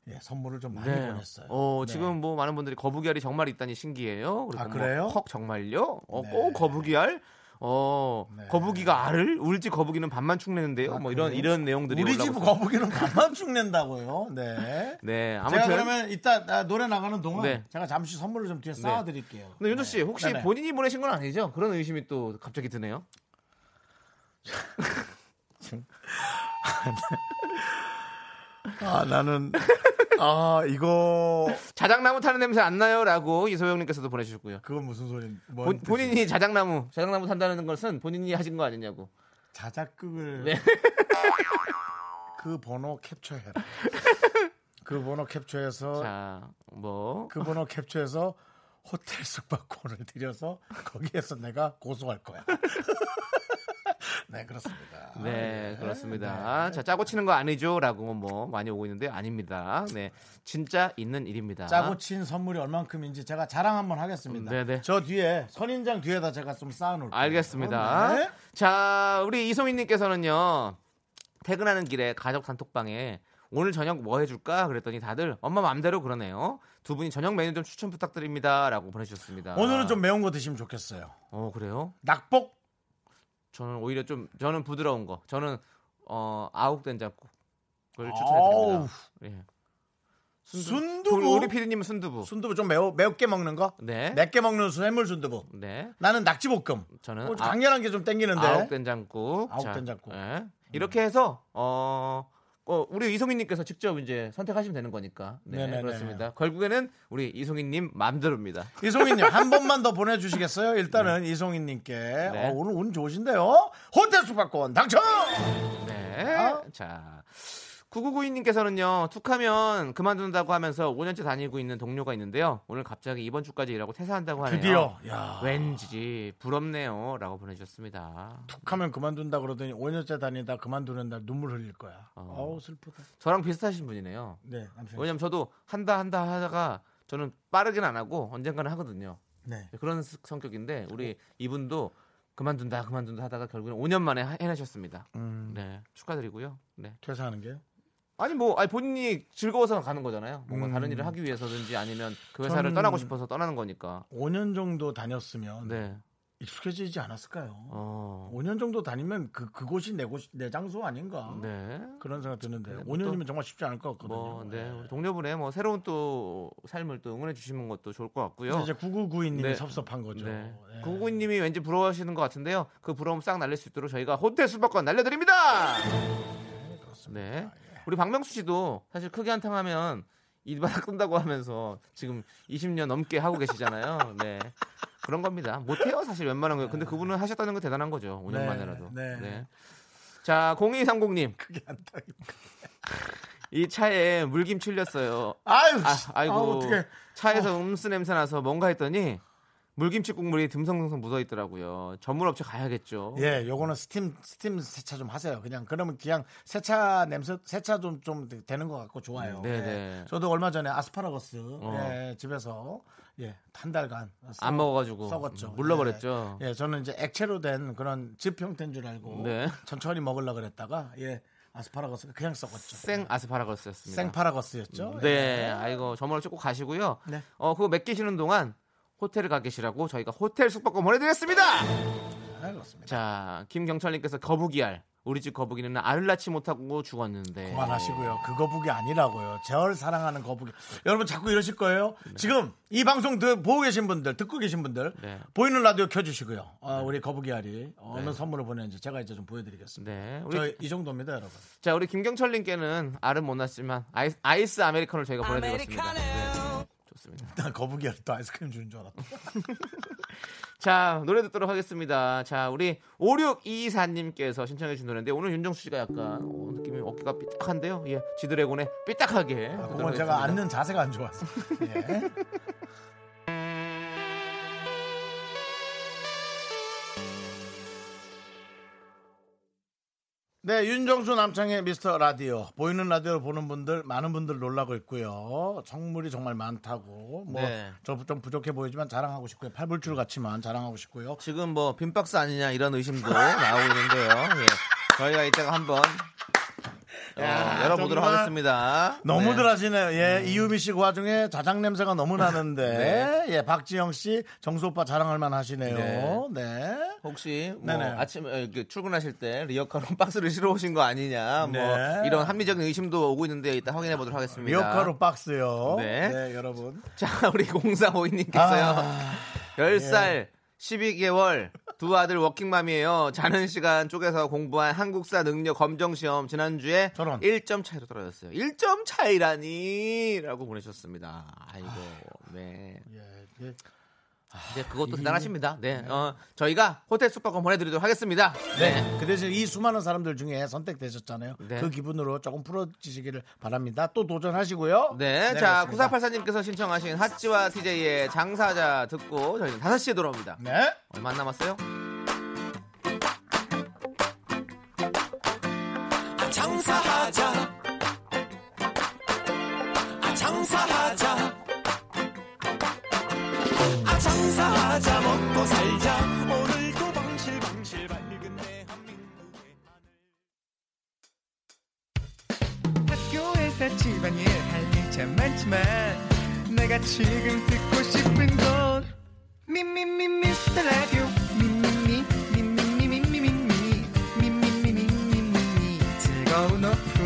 예, 선물을 좀 많이 네. 보냈어요. 어, 네. 지금 뭐 많은 분들이 거북이알이 정말 있다니 신기해요. 그리고 아, 그래요? 뭐, 헉, 정말요? 어, 네. 꼭 거북이알? 어 네. 거북이가 알을 울지 거북이는 반만 축내는데요. 아, 뭐 이런 이런 내용들이 우리 집 거북이는 반만 축낸다고요. 네. 네. 아무튼 제가 그러면 이따 노래 나가는 동안 네. 제가 잠시 선물을 좀 뒤에 네. 쌓아드릴게요. 근데 윤도 씨 네. 혹시 네네. 본인이 보내신 건 아니죠? 그런 의심이 또 갑자기 드네요. 아, 나는 아 이거 자작나무 타는 냄새 안 나요라고 이소영님께서도 보내주셨고요. 그건 무슨 소리? 본, 본인이 자작나무 자작나무 탄다는 것은 본인이 하신 거 아니냐고. 자작극을 네. 그 번호 캡처해라. 그 번호 캡처해서 자 뭐 그 번호 캡처해서 호텔 숙박권을 들여서 거기에서 내가 고소할 거야. 네, 그렇습니다. 네, 네. 그렇습니다. 네. 자, 짜고 치는 거 아니죠라고 뭐 많이 오고 있는데 아닙니다. 네, 진짜 있는 일입니다. 짜고 친 선물이 얼만큼인지 제가 자랑 한번 하겠습니다. 네네. 저 뒤에 선인장 뒤에다 제가 좀 쌓아놓을게요. 알겠습니다. 네. 자, 우리 이소민님께서는요 퇴근하는 길에 가족 단톡방에 오늘 저녁 뭐 해줄까 그랬더니 다들 엄마 마음대로 그러네요. 두 분이 저녁 메뉴 좀 추천 부탁드립니다라고 보내주셨습니다. 오늘은 좀 매운 거 드시면 좋겠어요. 어, 그래요? 낙복. 저는 오히려 좀 저는 부드러운 거 저는 어, 아욱된장국을 추천해드립니다. 예. 순두부. 순두부. 우리 피디님은 순두부. 순두부 좀 매우 매우게 먹는 거? 네. 맵게 먹는 해물 순두부. 네. 나는 낙지볶음. 저는 어, 좀 강렬한 게 좀 땡기는데. 아홉 된장국. 아홉 된장국. 네. 이렇게 해서 어. 어, 우리 이송희님께서 직접 이제 선택하시면 되는 거니까. 네, 네네네. 그렇습니다. 결국에는 우리 이송희님 마음대로입니다. 이송희님 한 번만 더 보내주시겠어요? 일단은 네. 이송희님께 네. 어, 오늘 운 좋으신데요. 호텔 숙박권 당첨. 네. 어? 자, 구구구이님께서는요 툭하면 그만둔다고 하면서 오 년째 다니고 있는 동료가 있는데요. 오늘 갑자기 이번 주까지 일하고 퇴사한다고 하네요. 드디어. 야. 왠지 부럽네요라고 보내주셨습니다. 툭하면 그만둔다 그러더니 오 년째 다니다 그만두는 날 눈물 흘릴 거야. 어. 어우 슬프다. 저랑 비슷하신 분이네요. 네. 왜냐면 저도 한다 한다 하다가 저는 빠르긴 안 하고 언젠가는 하거든요. 네. 그런 성격인데 우리 이분도 그만둔다 그만둔다 하다가 결국은 오 년 만에 해내셨습니다. 음. 네. 축하드리고요. 네. 퇴사하는 게? 아니 뭐 아니 본인이 즐거워서 가는 거잖아요. 뭔가 음. 다른 일을 하기 위해서든지 아니면 그 회사를 떠나고 싶어서 떠나는 거니까. 오 년 정도 다녔으면 네. 익숙해지지 않았을까요? 어. 오 년 정도 다니면 그 그곳이 내 곳 내 장소 아닌가? 네. 그런 생각 드는데 네, 오 년이면 정말 쉽지 않을 것 같거든요. 뭐, 네. 네. 동료분의 뭐 새로운 또 삶을 또 응원해 주시는 것도 좋을 것 같고요. 이제 구구구이님이 네. 섭섭한 거죠. 네. 네. 구구구이님이 왠지 부러워하시는 것 같은데요. 그 부러움 싹 날릴 수 있도록 저희가 호텔 숙박권 날려드립니다. 네, 그렇습니다. 네. 우리 박명수 씨도 사실 크게 한탕 하면 이바닥 뜬다고 하면서 지금 이십 년 넘게 하고 계시잖아요. 네. 그런 겁니다. 못해요 사실 웬만한 거예요. 근데 그분은 하셨다는 거 대단한 거죠. 오 년 네, 만에라도. 네. 네. 자 공이삼공님. 크게 한탕입니다. 이 차에 물김 칠렸어요. 아유, 아, 아이고. 아, 어떡해. 차에서 어. 음수 냄새 나서 뭔가 했더니 물김치 국물이 듬성듬성 묻어 있더라고요. 전문업체 가야겠죠. 예, 요거는 스팀 스팀 세차 좀 하세요. 그냥 그러면 그냥 세차 냄새 세차 좀 좀 되는 것 같고 좋아요. 네, 네. 저도 얼마 전에 아스파라거스 어. 예, 집에서 예, 한 달간 썩, 안 먹어가지고 썩었죠. 물러버렸죠. 예, 예, 저는 이제 액체로 된 그런 즙 형태인 줄 알고 네. 천천히 먹으려 그랬다가 예. 아스파라거스가 그냥 썩었죠. 생 아스파라거스였습니다. 생파라거스였죠. 음, 네, 예. 아이고 저번에 쭉 가시고요. 네. 어, 그거 몇 개시는 동안. 호텔을 가 계시라고 저희가 호텔 숙박권 보내드렸습니다. 네, 그렇습니다. 자, 김경철님께서 거북이알. 우리 집 거북이는 알을 낳지 못하고 죽었는데. 그만하시고요. 그 거북이 아니라고요. 절 사랑하는 거북이. 여러분 자꾸 이러실 거예요. 네. 지금 이 방송 드, 보고 계신 분들, 듣고 계신 분들 네. 보이는 라디오 켜주시고요. 어, 네. 우리 거북이알이 어느 네. 선물을 보내는지 제가 이제 좀 보여드리겠습니다. 네, 우리, 저 이 정도입니다, 여러분. 자, 우리 김경철님께는 알은 못 낳았지만 아이스, 아이스 아메리카노를 저희가 보내드렸습니다. 네. 난 거북이야 또 아이스크림 주는 줄 알았다. 자 노래 듣도록 하겠습니다. 자 우리 오육이사님께서 신청해 주신 노래인데 오늘 윤정수 씨가 약간 오, 느낌이 어깨가 삐딱한데요. 예, 지드래곤의 삐딱하게. 아, 그건 제가 앉는 자세가 안 좋았어. 예. 네, 윤정수 남창의 미스터 라디오. 보이는 라디오를 보는 분들 많은 분들 놀라고 있고요. 선물이 정말 많다고 뭐 저 좀 네. 부족해 보이지만 자랑하고 싶고요. 팔불출 같지만 자랑하고 싶고요. 지금 뭐 빈박스 아니냐 이런 의심도 나오고 있는데요. 예. 저희가 이따가 한번 야, 어, 열어보도록 하겠습니다. 너무들 네. 하시네요. 예, 음. 이유미 씨 그 와중에 자장 냄새가 너무 나는데, 네. 예, 박지영 씨, 정수 오빠 자랑할만 하시네요. 네. 네. 혹시 뭐 아침에 출근하실 때 리어카로 박스를 실어 오신 거 아니냐, 뭐 네. 이런 합리적인 의심도 오고 있는데 일단 확인해 보도록 하겠습니다. 리어카로 박스요. 네. 네, 여러분. 자, 우리 공사오이님께서요. 아, 열 살. 예. 십이 개월 두 아들 워킹맘이에요. 자는 시간 쪼개서 공부한 한국사 능력 검정시험 지난주에 저런. 일 점 차이로 떨어졌어요. 일 점 차이라니 라고 보내셨습니다. 아이고 아, 네. 예, 예. 아, 네, 그것도 이, 대단하십니다. 네, 네. 어, 저희가 호텔 숙박권 보내드리도록 하겠습니다. 네. 네. 그 대신 이 수많은 사람들 중에 선택되셨잖아요. 네. 그 기분으로 조금 풀어지시기를 바랍니다. 또 도전하시고요. 네. 네 자, 구사팔사님께서 신청하신 핫지와 티제이의 장사자 듣고 저희는 다섯 시에 돌아옵니다. 네. 얼마 안 남았어요? 아, 장사하자. 아, 장사하자. 장사하자 먹고 살자 오늘도 방실방실 밝은 대한민국의 하늘 학교에서 집안일 할 일 참 많지만 내가 지금 듣고 싶은 건 미미미 미스터 라디오 미미미 미미미 미미미 미미미 미미미 즐거운 오후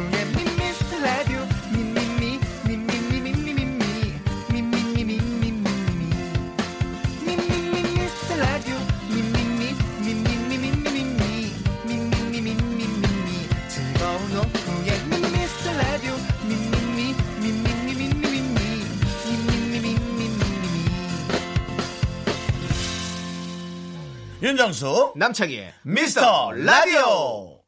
윤정수 남창희의 미스터 라디오.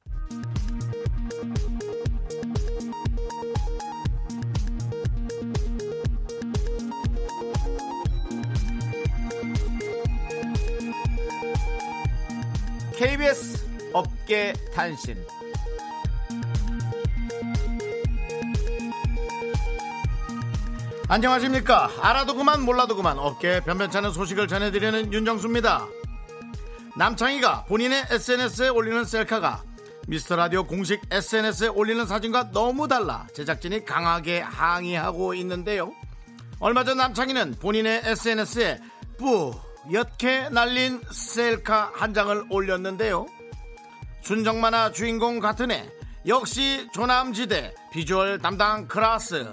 케이비에스 업계 단신. 안녕하십니까. 알아도 그만 몰라도 그만 업계 변변찮은 소식을 전해드리는 윤정수입니다. 남창희가 본인의 에스엔에스에 올리는 셀카가 미스터라디오 공식 에스엔에스에 올리는 사진과 너무 달라 제작진이 강하게 항의하고 있는데요. 얼마 전 남창희는 본인의 에스엔에스에 뿌옇게 날린 셀카 한 장을 올렸는데요. 순정만화 주인공 같은 애, 역시 조남지대 비주얼 담당 크라스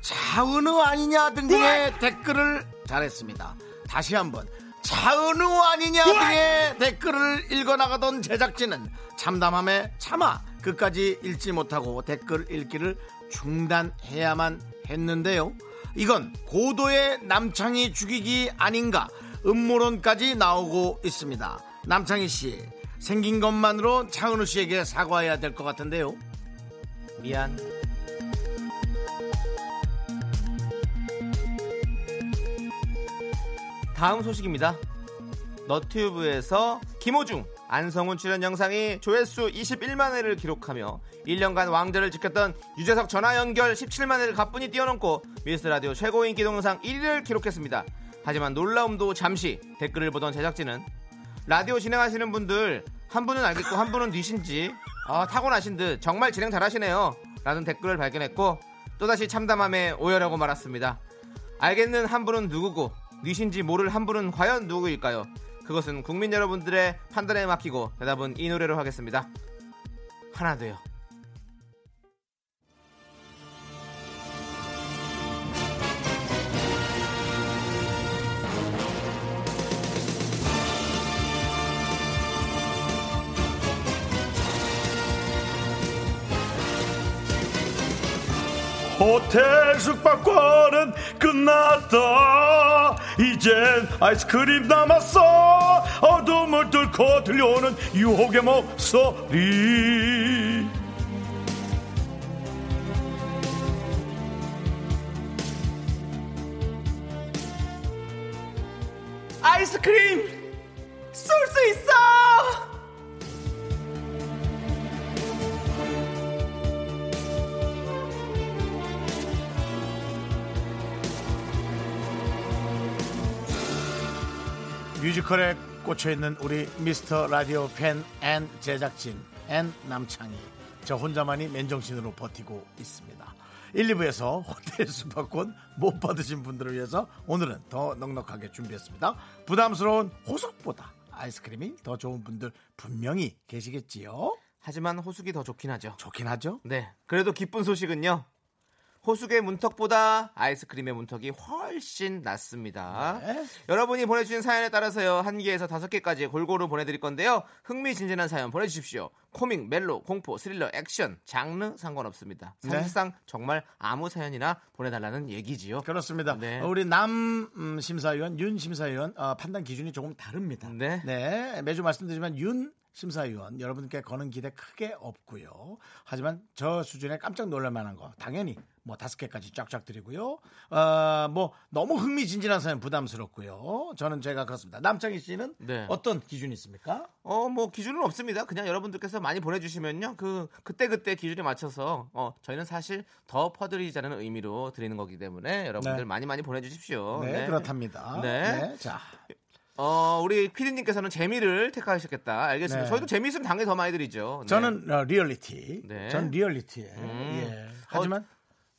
차은우 아니냐 등등의 댓글을 잘했습니다. 다시 한번 차은우 아니냐 등의 댓글을 읽어나가던 제작진은 참담함에 참아 끝까지 읽지 못하고 댓글 읽기를 중단해야만 했는데요. 이건 고도의 남창희 죽이기 아닌가 음모론까지 나오고 있습니다. 남창희씨, 생긴 것만으로 차은우씨에게 사과해야 될 것 같은데요. 미안. 다음 소식입니다. 너튜브에서 김호중, 안성훈 출연 영상이 조회수 이십일만 회를 기록하며 일 년간 왕좌를 지켰던 유재석 전화 연결 십칠만 회를 가뿐히 뛰어넘고 미스라디오 최고 인기 동영상 일 위를 기록했습니다. 하지만 놀라움도 잠시, 댓글을 보던 제작진은 라디오 진행하시는 분들 한 분은 알겠고 한 분은 뒤신지 아, 타고나신 듯 정말 진행 잘하시네요 라는 댓글을 발견했고 또다시 참담함에 오열하고 말았습니다. 알겠는 한 분은 누구고 뒤신지 모를 한 분은 과연 누구일까요? 그것은 국민 여러분들의 판단에 맡기고 대답은 이 노래로 하겠습니다. 하나 돼요. 호텔 숙박권은 끝났다. 이젠 아이스크림 남았어. 어둠을 뚫고 들려오는 유혹의 목소리. 아이스크림 쏠 수 있어. 뮤지컬에 꽂혀있는 우리 미스터 라디오 팬 앤 제작진 앤 남창희, 저 혼자만이 맨정신으로 버티고 있습니다. 일, 이 부에서 호텔 숙박권 못 받으신 분들을 위해서 오늘은 더 넉넉하게 준비했습니다. 부담스러운 호숙보다 아이스크림이 더 좋은 분들 분명히 계시겠지요. 하지만 호숙이 더 좋긴 하죠. 좋긴 하죠. 네, 그래도 기쁜 소식은요, 호숙의 문턱보다 아이스크림의 문턱이 훨씬 낫습니다. 네. 여러분이 보내주신 사연에 따라서요, 한 개에서 다섯 개까지 골고루 보내드릴 건데요. 흥미진진한 사연 보내주십시오. 코믹, 멜로, 공포, 스릴러, 액션, 장르 상관없습니다. 사실상 네. 정말 아무 사연이나 보내달라는 얘기지요. 그렇습니다. 네. 우리 남 심사위원, 윤 심사위원 어, 판단 기준이 조금 다릅니다. 네. 네, 매주 말씀드리지만 윤 심사위원 여러분께 거는 기대 크게 없고요. 하지만 저 수준에 깜짝 놀랄만한 거 당연히 뭐 다섯 개까지 쫙쫙 드리고요. 어, 뭐 너무 흥미진진한 사연 부담스럽고요. 저는 제가 그렇습니다. 남창희 씨는 네. 어떤 기준이 있습니까? 어, 뭐 기준은 없습니다. 그냥 여러분들께서 많이 보내주시면요, 그 그때 그때 기준에 맞춰서 어, 저희는 사실 더 퍼드리자는 의미로 드리는 거기 때문에 여러분들 네. 많이 많이 보내주십시오. 네, 네. 그렇답니다. 네, 네. 자. 어, 우리 피디님께서는 재미를 택하셨겠다. 알겠습니다. 네. 저희도 재미있으면 당연히 더 많이 드리죠. 네. 저는 어, 리얼리티. 네. 전 리얼리티예요. 음. 예. 하지만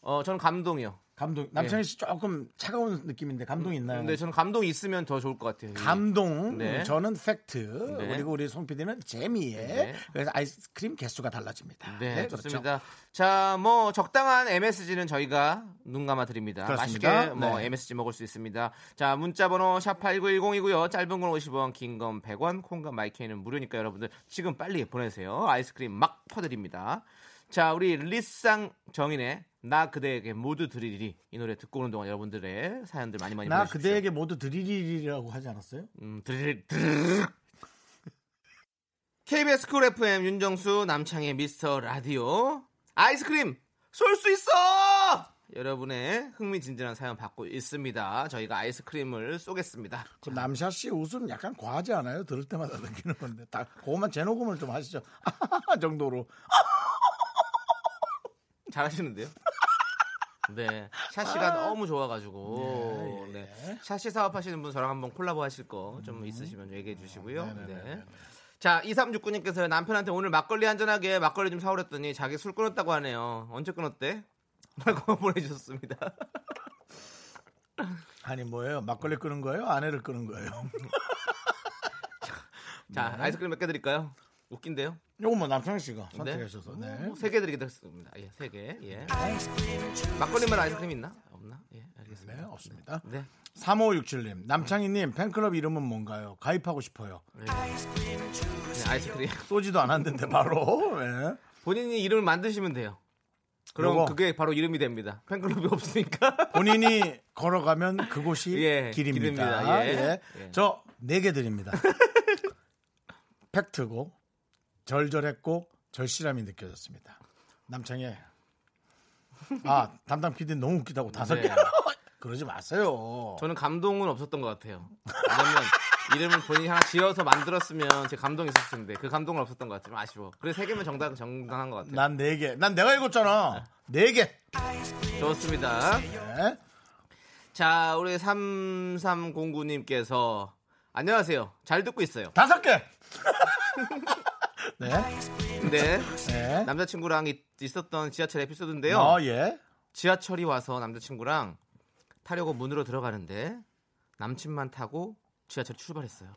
어, 어, 저는 감동이요. 감동. 남창희 씨 네. 조금 차가운 느낌인데 감동이 있나요? 네, 저는 감동이 있으면 더 좋을 것 같아요. 감동. 네. 저는 팩트. 네. 그리고 우리 송 피디는 재미에. 네. 그래서 아이스크림 개수가 달라집니다. 네, 네 좋습니다. 그렇죠. 자, 뭐 적당한 엠에스지는 저희가 눈 감아 드립니다. 맛있게 뭐 네. 엠에스지 먹을 수 있습니다. 자, 문자 번호 샵팔구일공이고요. 짧은 건 오십 원, 긴 건 백 원, 콩과 마이크는 무료니까 여러분들 지금 빨리 보내세요. 아이스크림 막 퍼드립니다. 자, 우리 리쌍 정인의 나 그대에게 모두 드리리, 이 노래 듣고 오는 동안 여러분들의 사연들 많이 많이 보내주십시오. 나 그대에게 모두 드리리라고 하지 않았어요? 음, 드리리 드르륵 케이비에스 쿨 에프엠 윤정수 남창의 미스터 라디오. 아이스크림 쏠 수 있어! 여러분의 흥미진진한 사연 받고 있습니다. 저희가 아이스크림을 쏘겠습니다. 그 남샤 씨 웃음 약간 과하지 않아요? 들을 때마다 느끼는 건데 다 그것만 재녹음을 좀 하시죠. 아하하 정도로 잘하시는데요? 네, 샤시가 아~ 너무 좋아가지고 네, 네. 네. 샤시 사업하시는 분 저랑 한번 콜라보 하실 거 좀 음. 있으시면 얘기해 주시고요. 네, 네, 네. 네. 자, 이삼육구 님께서 남편한테 오늘 막걸리 한잔하게 막걸리 좀 사오랬더니 자기 술 끊었다고 하네요. 언제 끊었대? 라고 보내주셨습니다. 아니 뭐예요? 막걸리 끄는 거예요? 아내를 끄는 거예요? 자, 네. 아이스크림 몇 개 드릴까요? 웃긴데요? 요건 뭐 남창희 씨가 선택하셔서 네. 네. 세 개 드리겠습니다. 예, 세 개. 예. 막걸리만 아이스크림 있나? 없나? 예, 알겠습니다. 네, 없습니다. 네. 삼오육칠 님, 남창희님 팬클럽 이름은 뭔가요? 가입하고 싶어요. 네. 네, 아이스크림 쏘지도 않았는데 바로 네. 본인이 이름을 만드시면 돼요. 그럼 요거. 그게 바로 이름이 됩니다. 팬클럽이 없으니까 본인이 걸어가면 그곳이 예, 길입니다. 길입니다. 예. 예. 예. 저 네 개 드립니다. 팩트고 절절했고 절실함이 느껴졌습니다. 남창희 아 담당 피디 너무 웃기다고 다섯 개. 네. 그러지 마세요. 저는 감동은 없었던 것 같아요. 왜냐면 이름을 본인이 하나 지어서 만들었으면 제 감동이 있었을 텐데 그 감동은 없었던 것 같지만 아쉬워. 그래서 세 개면 정당 정당한 것 같아요. 난 네 개. 난 내가 읽었잖아. 네 개. 좋습니다. 네. 자 우리 삼삼공구 님께서 안녕하세요. 잘 듣고 있어요. 다섯 개. 네. 네. 네. 남자친구랑 있, 있었던 지하철 에피소드인데요. 어, 예. 지하철이 와서 남자친구랑 타려고 문으로 들어가는데 남친만 타고 지하철 출발했어요.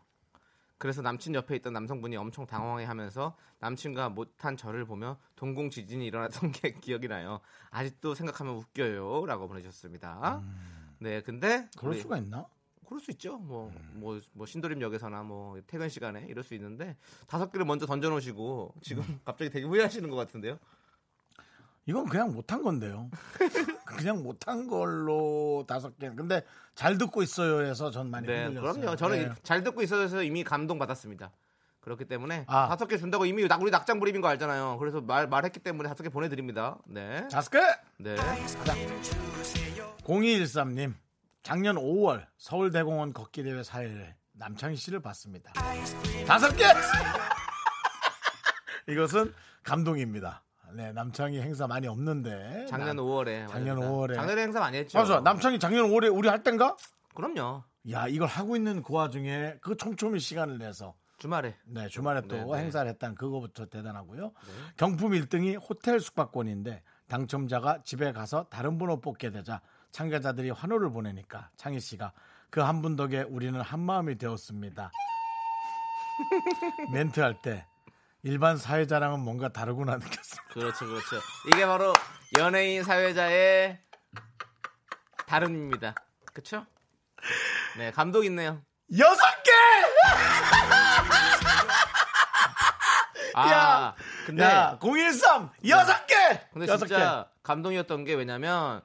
그래서 남친 옆에 있던 남성분이 엄청 당황해하면서 남친과 못한 저를 보며 동공 지진이 일어났던 게 기억이 나요. 아직도 생각하면 웃겨요. 라고 보내주셨습니다. 음. 네, 근데 그럴 우리, 수가 있나? 그럴 수 있죠. 뭐, 뭐, 뭐 신도림역에서나 뭐 퇴근 시간에 이럴 수 있는데 다섯 개를 먼저 던져놓으시고 지금 음. 갑자기 되게 후회하시는 것 같은데요. 이건 그냥 못한 건데요. 그냥 못한 걸로 다섯 개. 근데 잘 듣고 있어요 해서 전 많이 네, 흔들렸어요. 그럼요. 저는 네. 잘 듣고 있어요 해서 이미 감동받았습니다. 그렇기 때문에 아. 다섯 개 준다고 이미 우리 낙장 불입인 거 알잖아요. 그래서 말, 말했기 때문에 다섯 개 보내드립니다. 네. 다섯 개! 네. 가자. 공이일삼 님. 작년 오월 서울대공원 걷기대회 사회에 남창희 씨를 봤습니다. 다섯 개! 이것은 감동입니다. 네, 남창희 행사 많이 없는데 작년 남, 오월에 작년 맞습니다. 오월에 작년에 행사 많이 했죠. 맞아, 남창희 작년 오월에 우리 할 땐가? 그럼요. 야, 이걸 하고 있는 그 와중에 그 촘촘히 시간을 내서 주말에 네, 주말에 또 네, 행사를 네. 했다는 그거부터 대단하고요. 네. 경품 일 등이 호텔 숙박권인데 당첨자가 집에 가서 다른 번호 뽑게 되자 참가자들이 환호를 보내니까 창희 씨가 그 한 분 덕에 우리는 한 마음이 되었습니다. 멘트할 때. 일반 사회자랑은 뭔가 다르구나 느꼈어요. 그렇죠, 그렇죠. 이게 바로 연예인 사회자의 다름입니다. 그렇죠? 네, 감독 있네요. 여섯 개! 아, 야, 근데 야, 공일삼 여섯 개. 근데 여섯 진짜 개. 감동이었던 게 왜냐면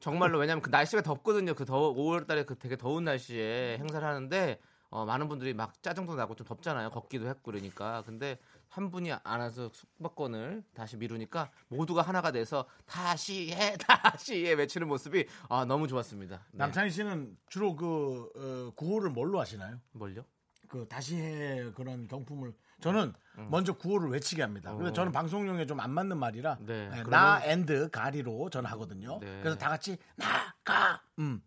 정말로 왜냐면 그 날씨가 덥거든요. 그 더워 오월달에 그 되게 더운 날씨에 행사를 하는데 어, 많은 분들이 막 짜증도 나고 좀 덥잖아요. 걷기도 했고 그러니까 근데. 한 분이 안 와서 숙박권을 다시 미루니까 모두가 하나가 돼서 다시 해 다시 해 외치는 모습이 아 너무 좋았습니다. 네. 남창희 씨는 주로 그 어, 구호를 뭘로 하시나요? 뭘요? 그 다시 해 그런 경품을 저는 음. 먼저 구호를 외치게 합니다. 어. 저는 방송용에 좀 안 맞는 말이라 네, 네, 나 앤드 가리로 저는 하거든요. 네. 그래서 다 같이 나가 음.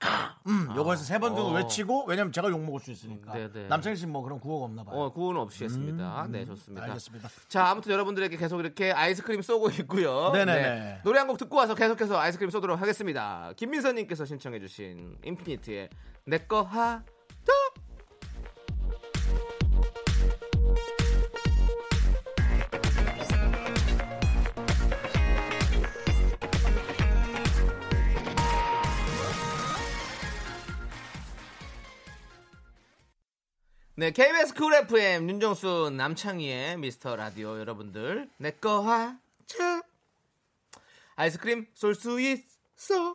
나가 음 아, 요거에서 세 번 정도 어. 외치고 왜냐면 제가 욕 먹을 수 있으니까 남창희 씨는 뭐 그런 구호가 없나 봐요. 어, 구호는 없이 음, 했습니다. 네 좋습니다. 알겠습니다. 자 아무튼 여러분들에게 계속 이렇게 아이스크림 쏘고 있고요. 네네 네. 노래 한 곡 듣고 와서 계속해서 아이스크림 쏘도록 하겠습니다. 김민서님께서 신청해주신 인피니트의 내꺼 하도 네, 케이비에스 쿨 에프엠 윤정수 남창희의 미스터 라디오 여러분들 내꺼 하자 아이스크림 쏠 수 있어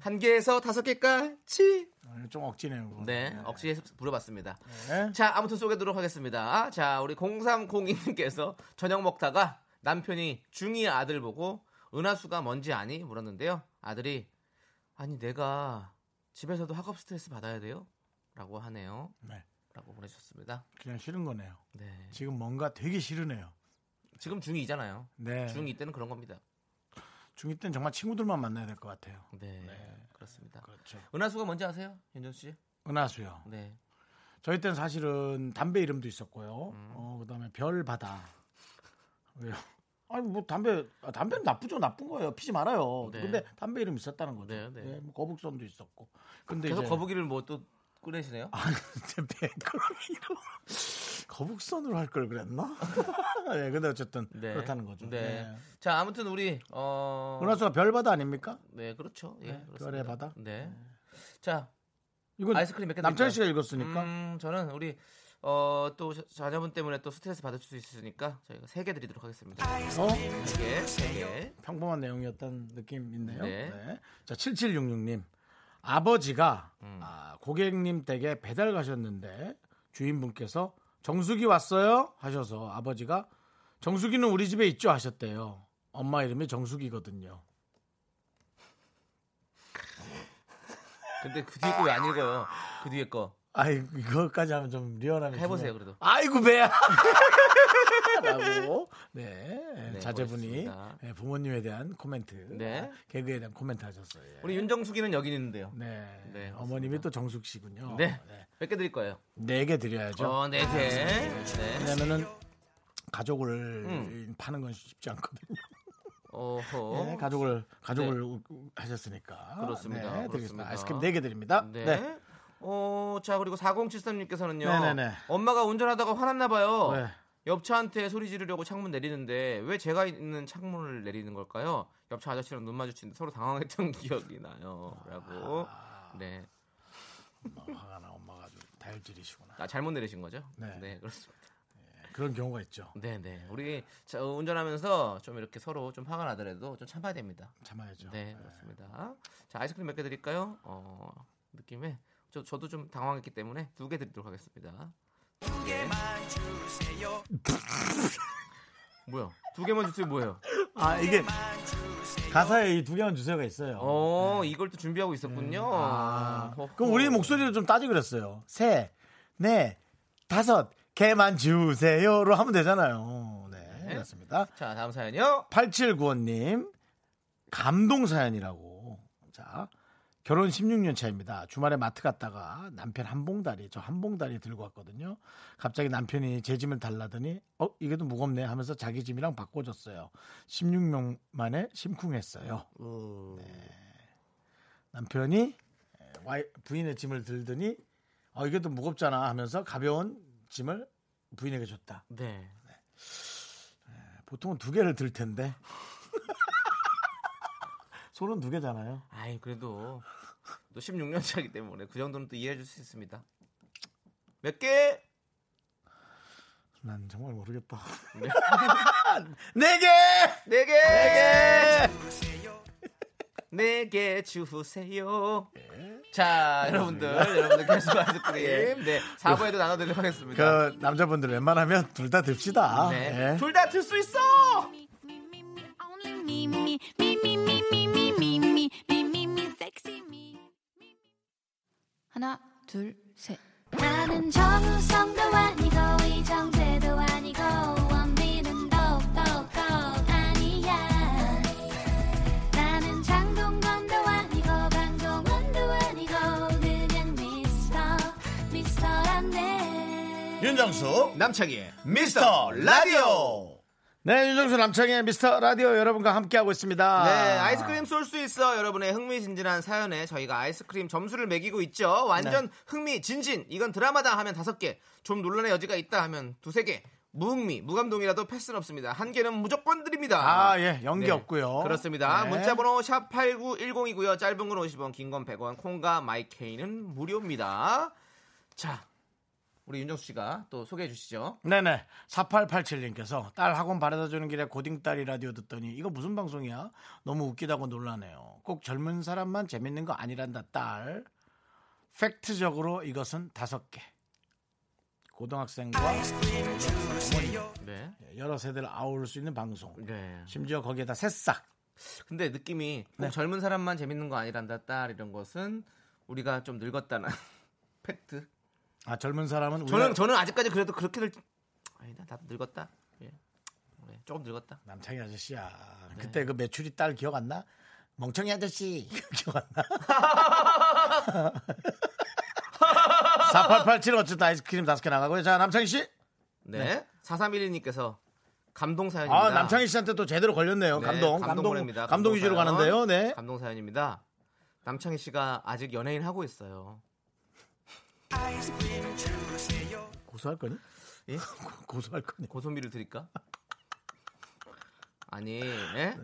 한 개에서 다섯 개까지. 좀 억지네요. 그건. 네, 네. 억지에서 물어봤습니다. 네. 자, 아무튼 소개하도록 하겠습니다. 자, 우리 공삼공이 님께서 저녁 먹다가 남편이 중이 아들 보고 은하수가 뭔지 아니? 물었는데요. 아들이 아니 내가 집에서도 학업 스트레스 받아야 돼요? 라고 하네요. 네. 라고 보내주셨습니다. 그냥 싫은 거네요. 네. 지금 뭔가 되게 싫으네요. 지금 중이잖아요. 네. 중이 때는 그런 겁니다. 중이 때는 정말 친구들만 만나야 될 것 같아요. 네. 네. 그렇습니다. 그렇죠. 은하수가 뭔지 아세요? 윤정 씨? 은하수요. 네. 저희 때는 사실은 담배 이름도 있었고요. 음. 어, 그다음에 별바다. 왜요? 아니 뭐 담배 아, 담배는 나쁘죠. 나쁜 거예요. 피지 말아요. 네. 근데 담배 이름 있었다는 거죠. 네, 네. 네, 뭐 거북선도 있었고. 근데 계속 이제... 거북이를 뭐 또 꺼내시네요. 아, 근데 백거북이로 거북선으로 할 걸 그랬나? 예, 네, 근데 어쨌든 네. 그렇다는 거죠. 네. 네. 자, 아무튼 우리 어 은하수가 별바다 아닙니까? 네, 그렇죠. 예, 네, 별의 바다. 네. 네. 자, 이건 아이스크림 몇 개 남철 씨가 읽었으니까. 음, 저는 우리. 어, 또 자녀분 때문에 또 스트레스 받을 수 있으니까 저희가 세 개 드리도록 하겠습니다. 어? 세 개, 세 개. 평범한 내용이었던 느낌인데요. 네. 네. 자, 칠칠육육 님. 아버지가 음. 아, 고객님 댁에 배달 가셨는데 주인분께서 정수기 왔어요? 하셔서 아버지가 정수기는 우리 집에 있죠? 하셨대요. 엄마 이름이 정수기거든요. 근데 그 뒤에 거 왜 안 읽어요? 그 뒤에 거. 아이 이거까지 하면 좀 리얼하게 해보세요. 그래도 아이고 배야 라고 네, 네 자제분이 네, 부모님에 대한 코멘트 네. 개그에 대한 코멘트 하셨어요. 예. 우리 윤정숙이는 여기 있는데요. 네, 네 어머님이 또 정숙 씨군요. 네, 몇 개 드릴 거예요? 네 개 드려야죠. 어, 네 개. 네. 왜냐면은 가족을 음. 파는 건 쉽지 않거든요. 어허. 네, 가족을 가족을 네. 하셨으니까 그렇습니다. 네, 드리겠습니다. 아이스크림 네 개 드립니다. 네. 네. 어, 자 그리고 사공칠삼 님께서는요 네네네. 엄마가 운전하다가 화났나 봐요. 네. 옆차한테 소리 지르려고 창문 내리는데 왜 제가 있는 창문을 내리는 걸까요? 옆차 아저씨랑 눈 마주치는데 서로 당황했던 기억이 나요. 아, 라고 네. 엄마 화가 나. 엄마가 아주 달질이시구나. 아, 잘못 내리신 거죠? 네, 네 그렇습니다. 네, 그런 경우가 있죠. 네네 네. 우리 자, 운전하면서 좀 이렇게 서로 좀 화가 나더라도 좀 참아야 됩니다. 참아야죠. 네, 네. 그렇습니다. 자 아이스크림 몇 개 드릴까요? 어, 느낌에 저, 저도 좀 당황했기 때문에 두 개 드리도록 하겠습니다. 두 개만 주세요. 뭐야? 두 개만 주세요 뭐예요? 아 이게 가사에 이 두 개만 주세요가 있어요. 어 네. 이걸 또 준비하고 있었군요. 음. 아. 아. 그럼 우리 목소리를 좀 따지 그랬어요. 세, 네, 다섯 개만 주세요로 하면 되잖아요. 네, 네. 그렇습니다. 자 다음 사연이요. 팔칠구오 님 감동 사연이라고. 자. 결혼 십육 년 차입니다. 주말에 마트 갔다가 남편 한 봉다리, 저 한 봉다리 들고 왔거든요. 갑자기 남편이 제 짐을 달라더니 어? 이게 더 무겁네 하면서 자기 짐이랑 바꿔줬어요. 십육 년 만에 심쿵했어요. 네. 남편이 부인의 짐을 들더니 어, 이게 더 무겁잖아 하면서 가벼운 짐을 부인에게 줬다. 네. 네. 보통은 두 개를 들 텐데 손은 두 개잖아요. 아이 그래도 또 십육 년 차이기 때문에 그 정도는 또 이해해 줄 수 있습니다. 몇 개? 난 정말 모르겠다. 네, 네 개! 네 개! 네 개 주세요. 네. 자, 여러분들, 여러분들 계속 아이스크림. 네, 사 부에도 그, 나눠드리도록 하겠습니다. 그 남자분들 웬만하면 둘 다 듭시다. 네. 네. 둘 다 들 수 있어! 하나 둘 셋. 나는 정우성도 아니고 이정재도 아니고 원빈은 더욱더 아니야. 나는 장동건도 아니고 강동원도 아니고 그냥 미스터 미스터란데. 윤정수 남창희의 미스터 라디오. 네, 윤정수 남창의 미스터 라디오 여러분과 함께하고 있습니다. 네, 아이스크림 쏠 수 있어 여러분의 흥미진진한 사연에 저희가 아이스크림 점수를 매기고 있죠. 완전 네. 흥미진진, 이건 드라마다 하면 다섯 개, 좀 논란의 여지가 있다 하면 두세 개, 무흥미, 무감동이라도 패스는 없습니다. 한 개는 무조건 드립니다. 아, 예, 연기 네, 없고요. 그렇습니다. 네. 문자번호 샵팔구일공이고요. 짧은 건 오십 원, 긴 건 백 원, 콩과 마이케이는 무료입니다. 자, 우리 윤정수 씨가 또 소개해 주시죠. 네네. 사팔팔칠님께서 딸 학원 바래다 주는 길에 고딩딸이 라디오 듣더니 이거 무슨 방송이야? 너무 웃기다고 놀라네요. 꼭 젊은 사람만 재밌는 거 아니란다 딸. 팩트적으로 이것은 다섯 개. 고등학생과 네. 여러 세대를 아우를 수 있는 방송. 네. 심지어 거기에다 새싹. 근데 느낌이 꼭 네. 젊은 사람만 재밌는 거 아니란다 딸 이런 것은 우리가 좀 늙었다는 팩트. 아 젊은 사람은 저는 우리가... 저는 아직까지 그래도 그렇게들 아니다 나도 늙었다. 예. 네, 조금 늙었다. 남창희 아저씨야. 네. 그때 그 매출이 딸 기억 안 나? 멍청이 아저씨 기억 안 나? 사팔팔칠 어쨌든 아이스크림 다섯 개 나가고요. 자 남창희 씨. 네. 네. 사삼일이님께서 감동 사연입니다. 아 남창희 씨한테 또 제대로 걸렸네요. 네, 감동 감동 보냅니다. 감동, 감동 위주로 사연. 가는데요. 네. 감동 사연입니다. 남창희 씨가 아직 연예인 하고 있어요. 고소할 거니? 예? 고소할 거니? 고소미를 드릴까? 아니, 예? 네.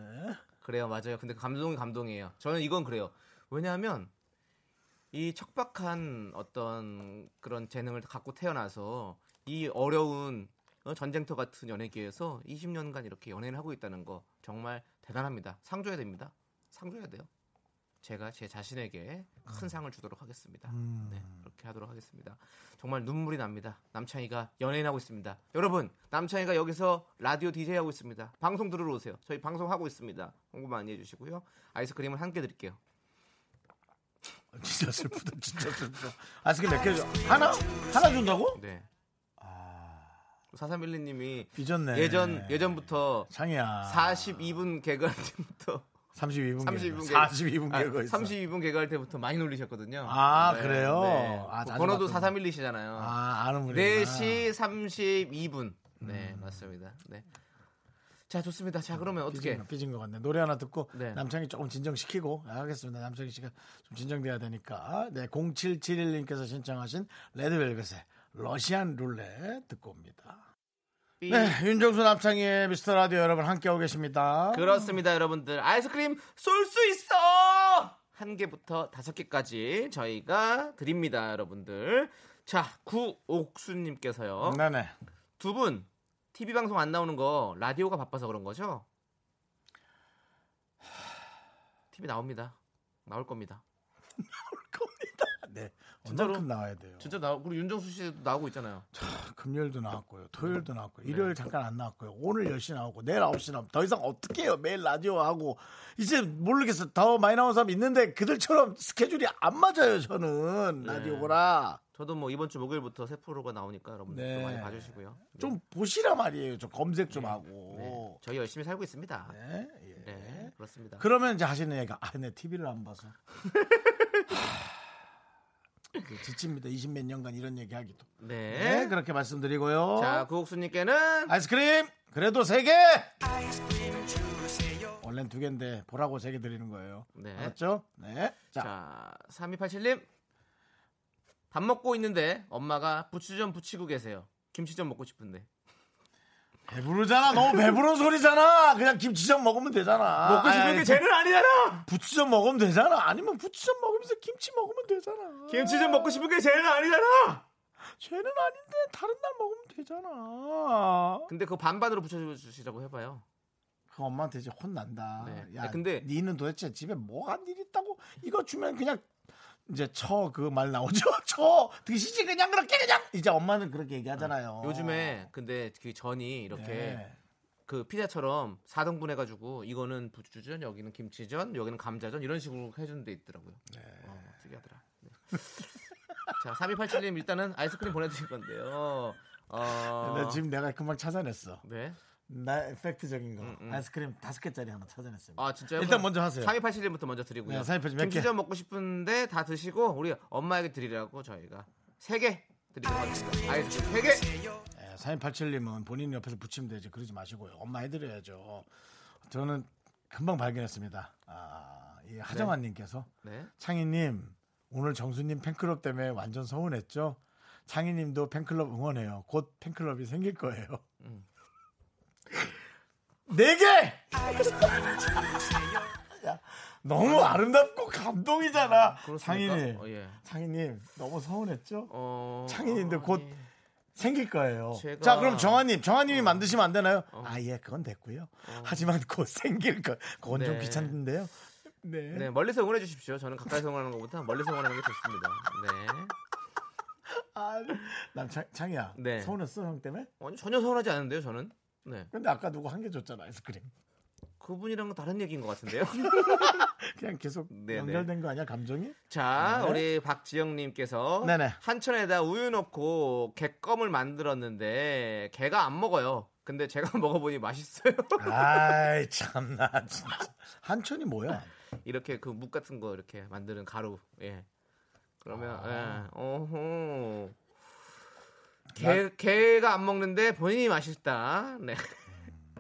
그래요, 맞아요. 근데 감동이 감동이에요. 저는 이건 그래요. 왜냐하면 이 척박한 어떤 그런 재능을 갖고 태어나서 이 어려운 전쟁터 같은 연예계에서 이십 년간 이렇게 연예를 하고 있다는 거 정말 대단합니다. 상줘야 됩니다. 상줘야 돼요. 제가 제 자신에게 큰 상을 주도록 하겠습니다. 음. 네, 그렇게 하도록 하겠습니다. 정말 눈물이 납니다. 남창희가 연예인하고 있습니다. 여러분, 남창희가 여기서 라디오 디제이 하고 있습니다. 방송 들으러 오세요. 저희 방송하고 있습니다. 홍보 많이 해주시고요. 아이스크림을 한 개 드릴게요. 진짜 슬프다. 진짜 슬프다. 아이스크림 몇 개 줘? 하나? 하나 준다고? 네. 사삼일이님이 빚었네. 예전, 예전부터 창희야. 사십이 분 개그할 때부터 삼십이 분, 삼십이 분 개그, 사십이 분 개그, 아, 있어. 삼십이 분 개그할 때부터 많이 놀리셨거든요. 아 네, 그래요? 네. 아, 번호도 사삼일이시잖아요. 아 아는 분이. 네 시 삼십이 분. 음. 네 맞습니다. 네. 자 좋습니다. 자 그러면 삐진, 어떻게? 삐진 것 같네. 노래 하나 듣고 네. 남창이 조금 진정시키고 하겠습니다. 남창이 씨가 좀 진정돼야 되니까. 네 공칠칠일님께서 신청하신 레드벨벳의 러시안 룰렛 듣고 옵니다. 네, 윤정수 남창희의 미스터 라디오 여러분 함께하고 계십니다. 그렇습니다, 여러분들. 아이스크림 쏠 수 있어! 한 개부터 다섯 개까지 저희가 드립니다, 여러분들. 자, 구옥수님께서요. 네네. 두 분, 티비 방송 안 나오는 거 라디오가 바빠서 그런 거죠? 티비 나옵니다. 나올 겁니다. 나올 겁니다. 네. 진짜로 나와야 돼요. 진짜 나 그리고 윤정수 씨도 나오고 있잖아요. 자, 금요일도 나왔고요. 토요일도 나왔고요. 일요일 네. 잠깐 안 나왔고요. 오늘 열 시 나오고 내일 아홉 시 나오고 더 이상 어떻게 해요? 매일 라디오 하고 이제 모르겠어. 더 많이 나온 사람 있는데 그들처럼 스케줄이 안 맞아요. 저는 네. 라디오라. 저도 뭐 이번 주 목요일부터 새 프로가 나오니까 여러분들 네. 많이 봐주시고요. 네. 좀 보시라 말이에요. 좀 검색 좀 네. 하고. 네. 저희 열심히 살고 있습니다. 네. 예. 네, 그렇습니다. 그러면 이제 하시는 얘기가 아, 내 티비를 안 봐서. 지칩니다. 이십몇 년간 이런 얘기하기도. 네. 네, 그렇게 말씀드리고요. 자, 구옥수님께는 아이스크림 그래도 세 개. 원래는 두 개인데 보라고 세 개 드리는 거예요. 네. 알았죠? 네. 자, 자 삼이팔칠님 밥 먹고 있는데 엄마가 부추 좀 부치고 계세요. 김치 좀 먹고 싶은데. 배부르잖아. 너무 배부른 소리잖아. 그냥 김치전 먹으면 되잖아. 먹고 싶은 아니, 게 죄는 아니잖아. 부추전 먹으면 되잖아. 아니면 부추전 먹으면서 김치 먹으면 되잖아. 김치전 먹고 싶은 게 죄는 아니잖아. 죄는 아닌데 다른 날 먹으면 되잖아. 근데 그거 반반으로 부쳐주시라고 해봐요. 그 엄마한테 이제 혼난다. 네. 야, 근데 니는 도대체 집에 뭐가 일 있다고 이거 주면 그냥 이제 처 그 말 나오죠. 처 드시지 그냥 그렇게 그냥 이제 엄마는 그렇게 얘기하잖아요. 요즘에 근데 그 전이 이렇게 네. 그 피자처럼 사 등분 해가지고 이거는 부추전, 여기는 김치전, 여기는 감자전 이런 식으로 해주는 데 있더라고요. 네. 어, 특이하더라. 네. 자 삼이팔칠님 일단은 아이스크림 보내드릴 건데요. 어... 근데 지금 내가 금방 찾아냈어. 네. 나 팩트적인 거 음, 음. 아이스크림 다섯 개짜리 하나 찾아냈습니다. 아 진짜요? 일단 먼저 하세요. 삼이팔칠님부터 먼저 드리고요. 네, 김치전 먹고 싶은데 다 드시고 우리 엄마에게 드리라고 저희가 세 개 드리도록 하겠습니다. 아이스크림 세 개. 네, 삼이팔칠님은 본인 옆에서 붙이면 되지 그러지 마시고요. 엄마 해드려야죠. 저는 금방 발견했습니다. 아, 이 하정환님께서 네. 네. 창희님 오늘 정수님 팬클럽 때문에 완전 서운했죠. 창희님도 팬클럽 응원해요. 곧 팬클럽이 생길 거예요. 음. 네 개! 야, 너무 아름답고 감동이잖아. 아, 창희님, 어, 예. 창희님 너무 서운했죠? 어, 창희님도 어, 곧 예. 생길 거예요. 제가... 자, 그럼 정한님, 정한님이 어... 만드시면 안 되나요? 어... 아, 예, 그건 됐고요. 어... 하지만 곧 생길 거, 그건 네. 좀 귀찮은데요. 네. 네, 멀리서 응원해 주십시오. 저는 가까이서 응원하는 것보다 멀리서 응원하는 게 좋습니다. 네. 아, 남 창이야. 네. 서운했어, 형 때문에? 아니, 전혀 서운하지 않은데요, 저는. 네. 근데 아까 누구 한 개 줬잖아, 아이스크림. 그분이랑은 다른 얘기인 것 같은데요. 그냥 계속 네네. 연결된 거 아니야 감정이? 자 네. 우리 박지영님께서 한천에다 우유 넣고 개껌을 만들었는데 개가 안 먹어요. 근데 제가 먹어보니 맛있어요. 아이 참나 진짜. 한천이 뭐야? 이렇게 그 묵 같은 거 이렇게 만드는 가루. 예. 그러면 아. 예. 어허. 개 난... 개가 안 먹는데 본인이 맛있다. 네.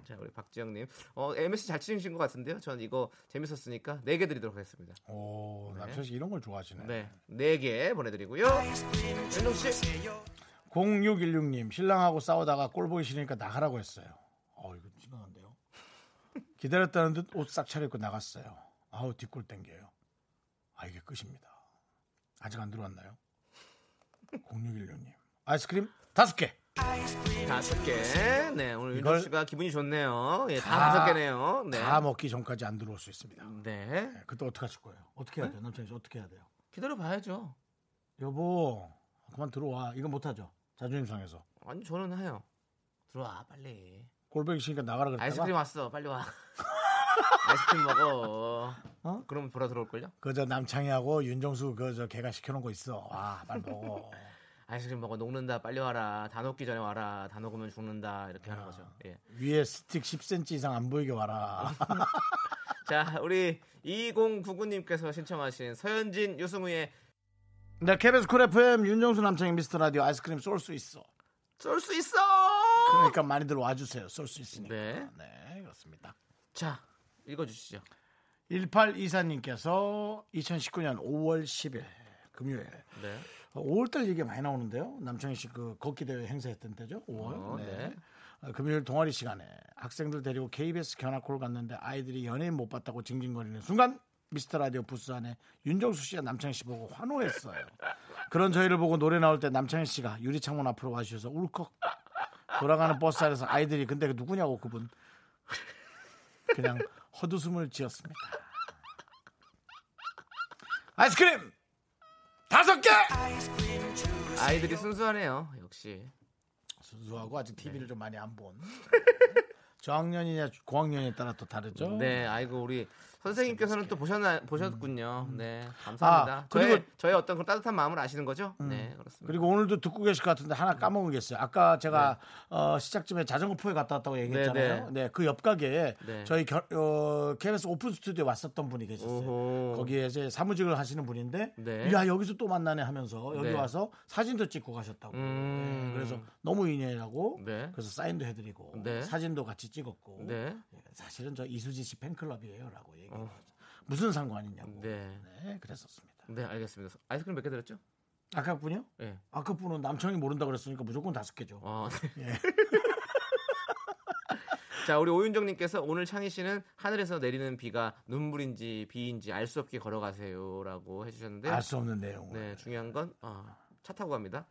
자 우리 박지영님, 어, 엠에스 잘 치신 것 같은데요. 전 이거 재밌었으니까 네 개 드리도록 하겠습니다. 오, 네. 남철 씨 이런 걸 좋아하시네. 네, 네 개 보내드리고요. 윤종 씨, 공육일육님 신랑하고 싸우다가 꼴 보이시니까 나가라고 했어요. 어, 이거 지나간데요. 기다렸다는 듯 옷 싹 차려입고 나갔어요. 아우 뒷골 땡겨요. 아 이게 끝입니다. 아직 안 들어왔나요? 공육일육님 아이스크림 다섯 개. 다섯 개. 네, 오늘 윤종 씨가 기분이 좋네요. 예, 다 다섯 개네요. 네. 다 먹기 전까지 안 들어올 수 있습니다. 네. 네 그때 어떻게 하실 거예요? 어떻게 해야 돼요? 남편이 어떻게 해야 돼요? 기다려 봐야죠. 여보, 그만 들어와. 이거 못 하죠. 자존심 상해서. 아니, 저는 해요. 들어와, 빨리. 골뱅이 치니까 나가라 그랬다가. 아이스크림 왔어. 빨리 와. 아이스크림 먹어. 어? 그럼 돌아 들어올 걸요? 그저 남창희하고 윤정수 그저 걔가 시켜 놓은 거 있어. 와, 빨리 먹어. 아이스크림 먹어 녹는다 빨리 와라 다 녹기 전에 와라 다 녹으면 죽는다 이렇게 아, 하는 거죠. 예. 위에 스틱 십 센티미터 이상 안 보이게 와라. 자 우리 이공구구님께서 신청하신 서현진 유승우의 네 케이비에스 쿨 에프엠 윤정수 남창희 미스터 라디오 아이스크림 쏠 수 있어 쏠 수 있어 그러니까 많이들 와주세요. 쏠 수 있으니까. 네. 네 그렇습니다. 자 읽어주시죠. 일팔이사님께서 이천십구년 오월 십일 금요일 네. 오월달 얘기가 많이 나오는데요. 남창희 씨 그 걷기 대회 행사했던 때죠. 오월. 어, 네. 네. 금요일 동아리 시간에 학생들 데리고 케이비에스 견학홀 갔는데 아이들이 연예인 못 봤다고 징징거리는 순간 미스터라디오 부스 안에 윤정수 씨와 남창희 씨 보고 환호했어요. 그런 저희를 보고 노래 나올 때 남창희 씨가 유리창문 앞으로 와주셔서 울컥 돌아가는 버스 안에서 아이들이 근데 누구냐고 그분 그냥 헛웃음을 지었습니다. 아이스크림! 다섯 개! 아이들이 순수하네요. 역시 순수하고 아직 티비를 네. 좀 많이 안 본. 저학년이냐 고학년에 따라 또 다르죠. 네, 아이고 우리 선생님께서는 또 보셨나 보셨군요. 음. 네, 감사합니다. 아, 그리고 저의, 저의 어떤 그런 따뜻한 마음을 아시는 거죠? 음. 네, 그렇습니다. 그리고 오늘도 듣고 계실 것 같은데 하나 까먹은 게 있어요. 아까 제가 네. 어, 시작쯤에 자전거 포에 갔다 왔다고 얘기했잖아요. 네, 네. 네, 그 옆 가게에 네. 저희 겨, 어, 케이비에스 오픈 스튜디오에 왔었던 분이 계셨어요. 오호. 거기에 이제 사무직을 하시는 분인데, 네. 야 여기서 또 만나네 하면서 여기 네. 와서 사진도 찍고 가셨다고. 음. 네, 그래서 너무 인연이라고. 네. 그래서 사인도 해드리고 네. 사진도 같이 찍었고. 네. 사실은 저 이수지 씨 팬클럽이에요. 라고 얘기해 어. 무슨 상관이냐고. 네. 네, 그랬었습니다. 네, 알겠습니다. 아이스크림 몇 개 드렸죠? 아까 분이요? 네. 아까 분은 남청이 모른다 그랬으니까 무조건 다섯 개죠. 아, 네. 예. 자, 우리 오윤정님께서 오늘 창희 씨는 하늘에서 내리는 비가 눈물인지 비인지 알 수 없게 걸어가세요라고 해주셨는데 알 수 없는 내용. 네, 중요한 건 어, 차 타고 갑니다.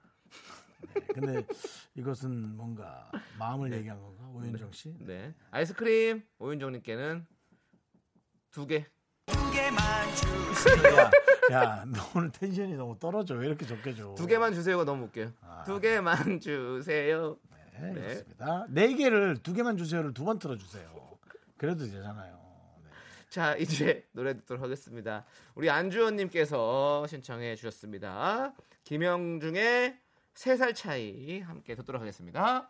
네, 근데 이것은 뭔가 마음을 네. 얘기한 건가, 오윤정 씨? 네. 네. 아이스크림 오윤정님께는. 두 개. 두 개만 주세요. 야, 너 오늘 텐션이 너무 떨어져. 왜 이렇게 적게 줘? 두 개만 주세요가 너무 웃겨요. 아, 두 개만 주세요. 네, 네. 그렇습니다. 네 개를 두 개만 주세요를 두 번 틀어주세요. 그래도 되잖아요. 네. 자, 이제 노래 듣도록 하겠습니다. 우리 안주원님께서 신청해 주셨습니다. 김영중의 세 살 차이 함께 듣도록 하겠습니다.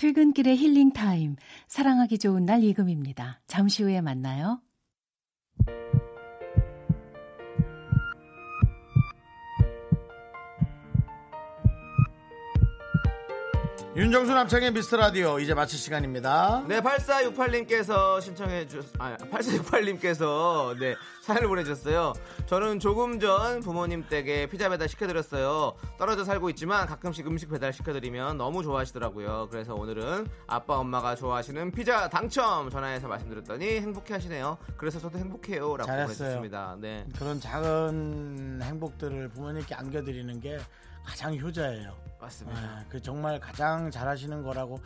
출근길의 힐링타임, 사랑하기 좋은 날 이금입니다. 잠시 후에 만나요. 윤정수 남창의 미스터라디오 이제 마칠 시간입니다. 네, 팔사육팔님께서 신청해 주셨... 아, 팔사육팔님께서 네, 사연을 보내주셨어요. 저는 조금 전 부모님 댁에 피자 배달 시켜드렸어요. 떨어져 살고 있지만 가끔씩 음식 배달 시켜드리면 너무 좋아하시더라고요. 그래서 오늘은 아빠 엄마가 좋아하시는 피자 당첨 전화해서 말씀드렸더니 행복해하시네요. 그래서 저도 행복해요 라고 보내주셨습니다. 네, 그런 작은 행복들을 부모님께 안겨드리는 게 가장 효자예요. 맞습니다. 아, 그 정말 가장 잘하시는 거라고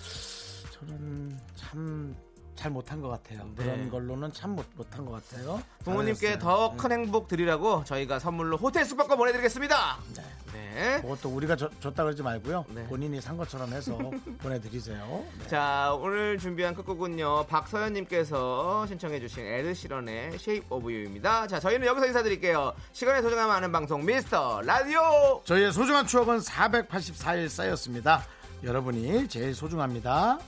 저는 참 잘 못한 것 같아요. 네. 그런 걸로는 참 못, 못한 것 같아요. 부모님께 더 큰 행복 드리라고 저희가 선물로 호텔 숙박권 보내드리겠습니다. 네. 네. 그것도 우리가 저, 줬다 그러지 말고요. 네. 본인이 산 것처럼 해서 보내드리세요. 네. 자, 오늘 준비한 끝곡은요, 박서연님께서 신청해주신 에드시런의 Shape of You입니다. 자, 저희는 여기서 인사드릴게요. 시간의 소중함을 아는 방송 미스터 라디오. 저희의 소중한 추억은 사백팔십사일 쌓였습니다. 여러분이 제일 소중합니다.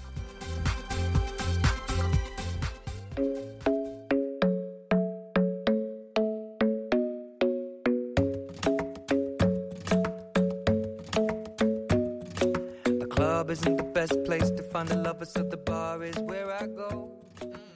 Isn't the best place to find a lover, so the bar is where I go.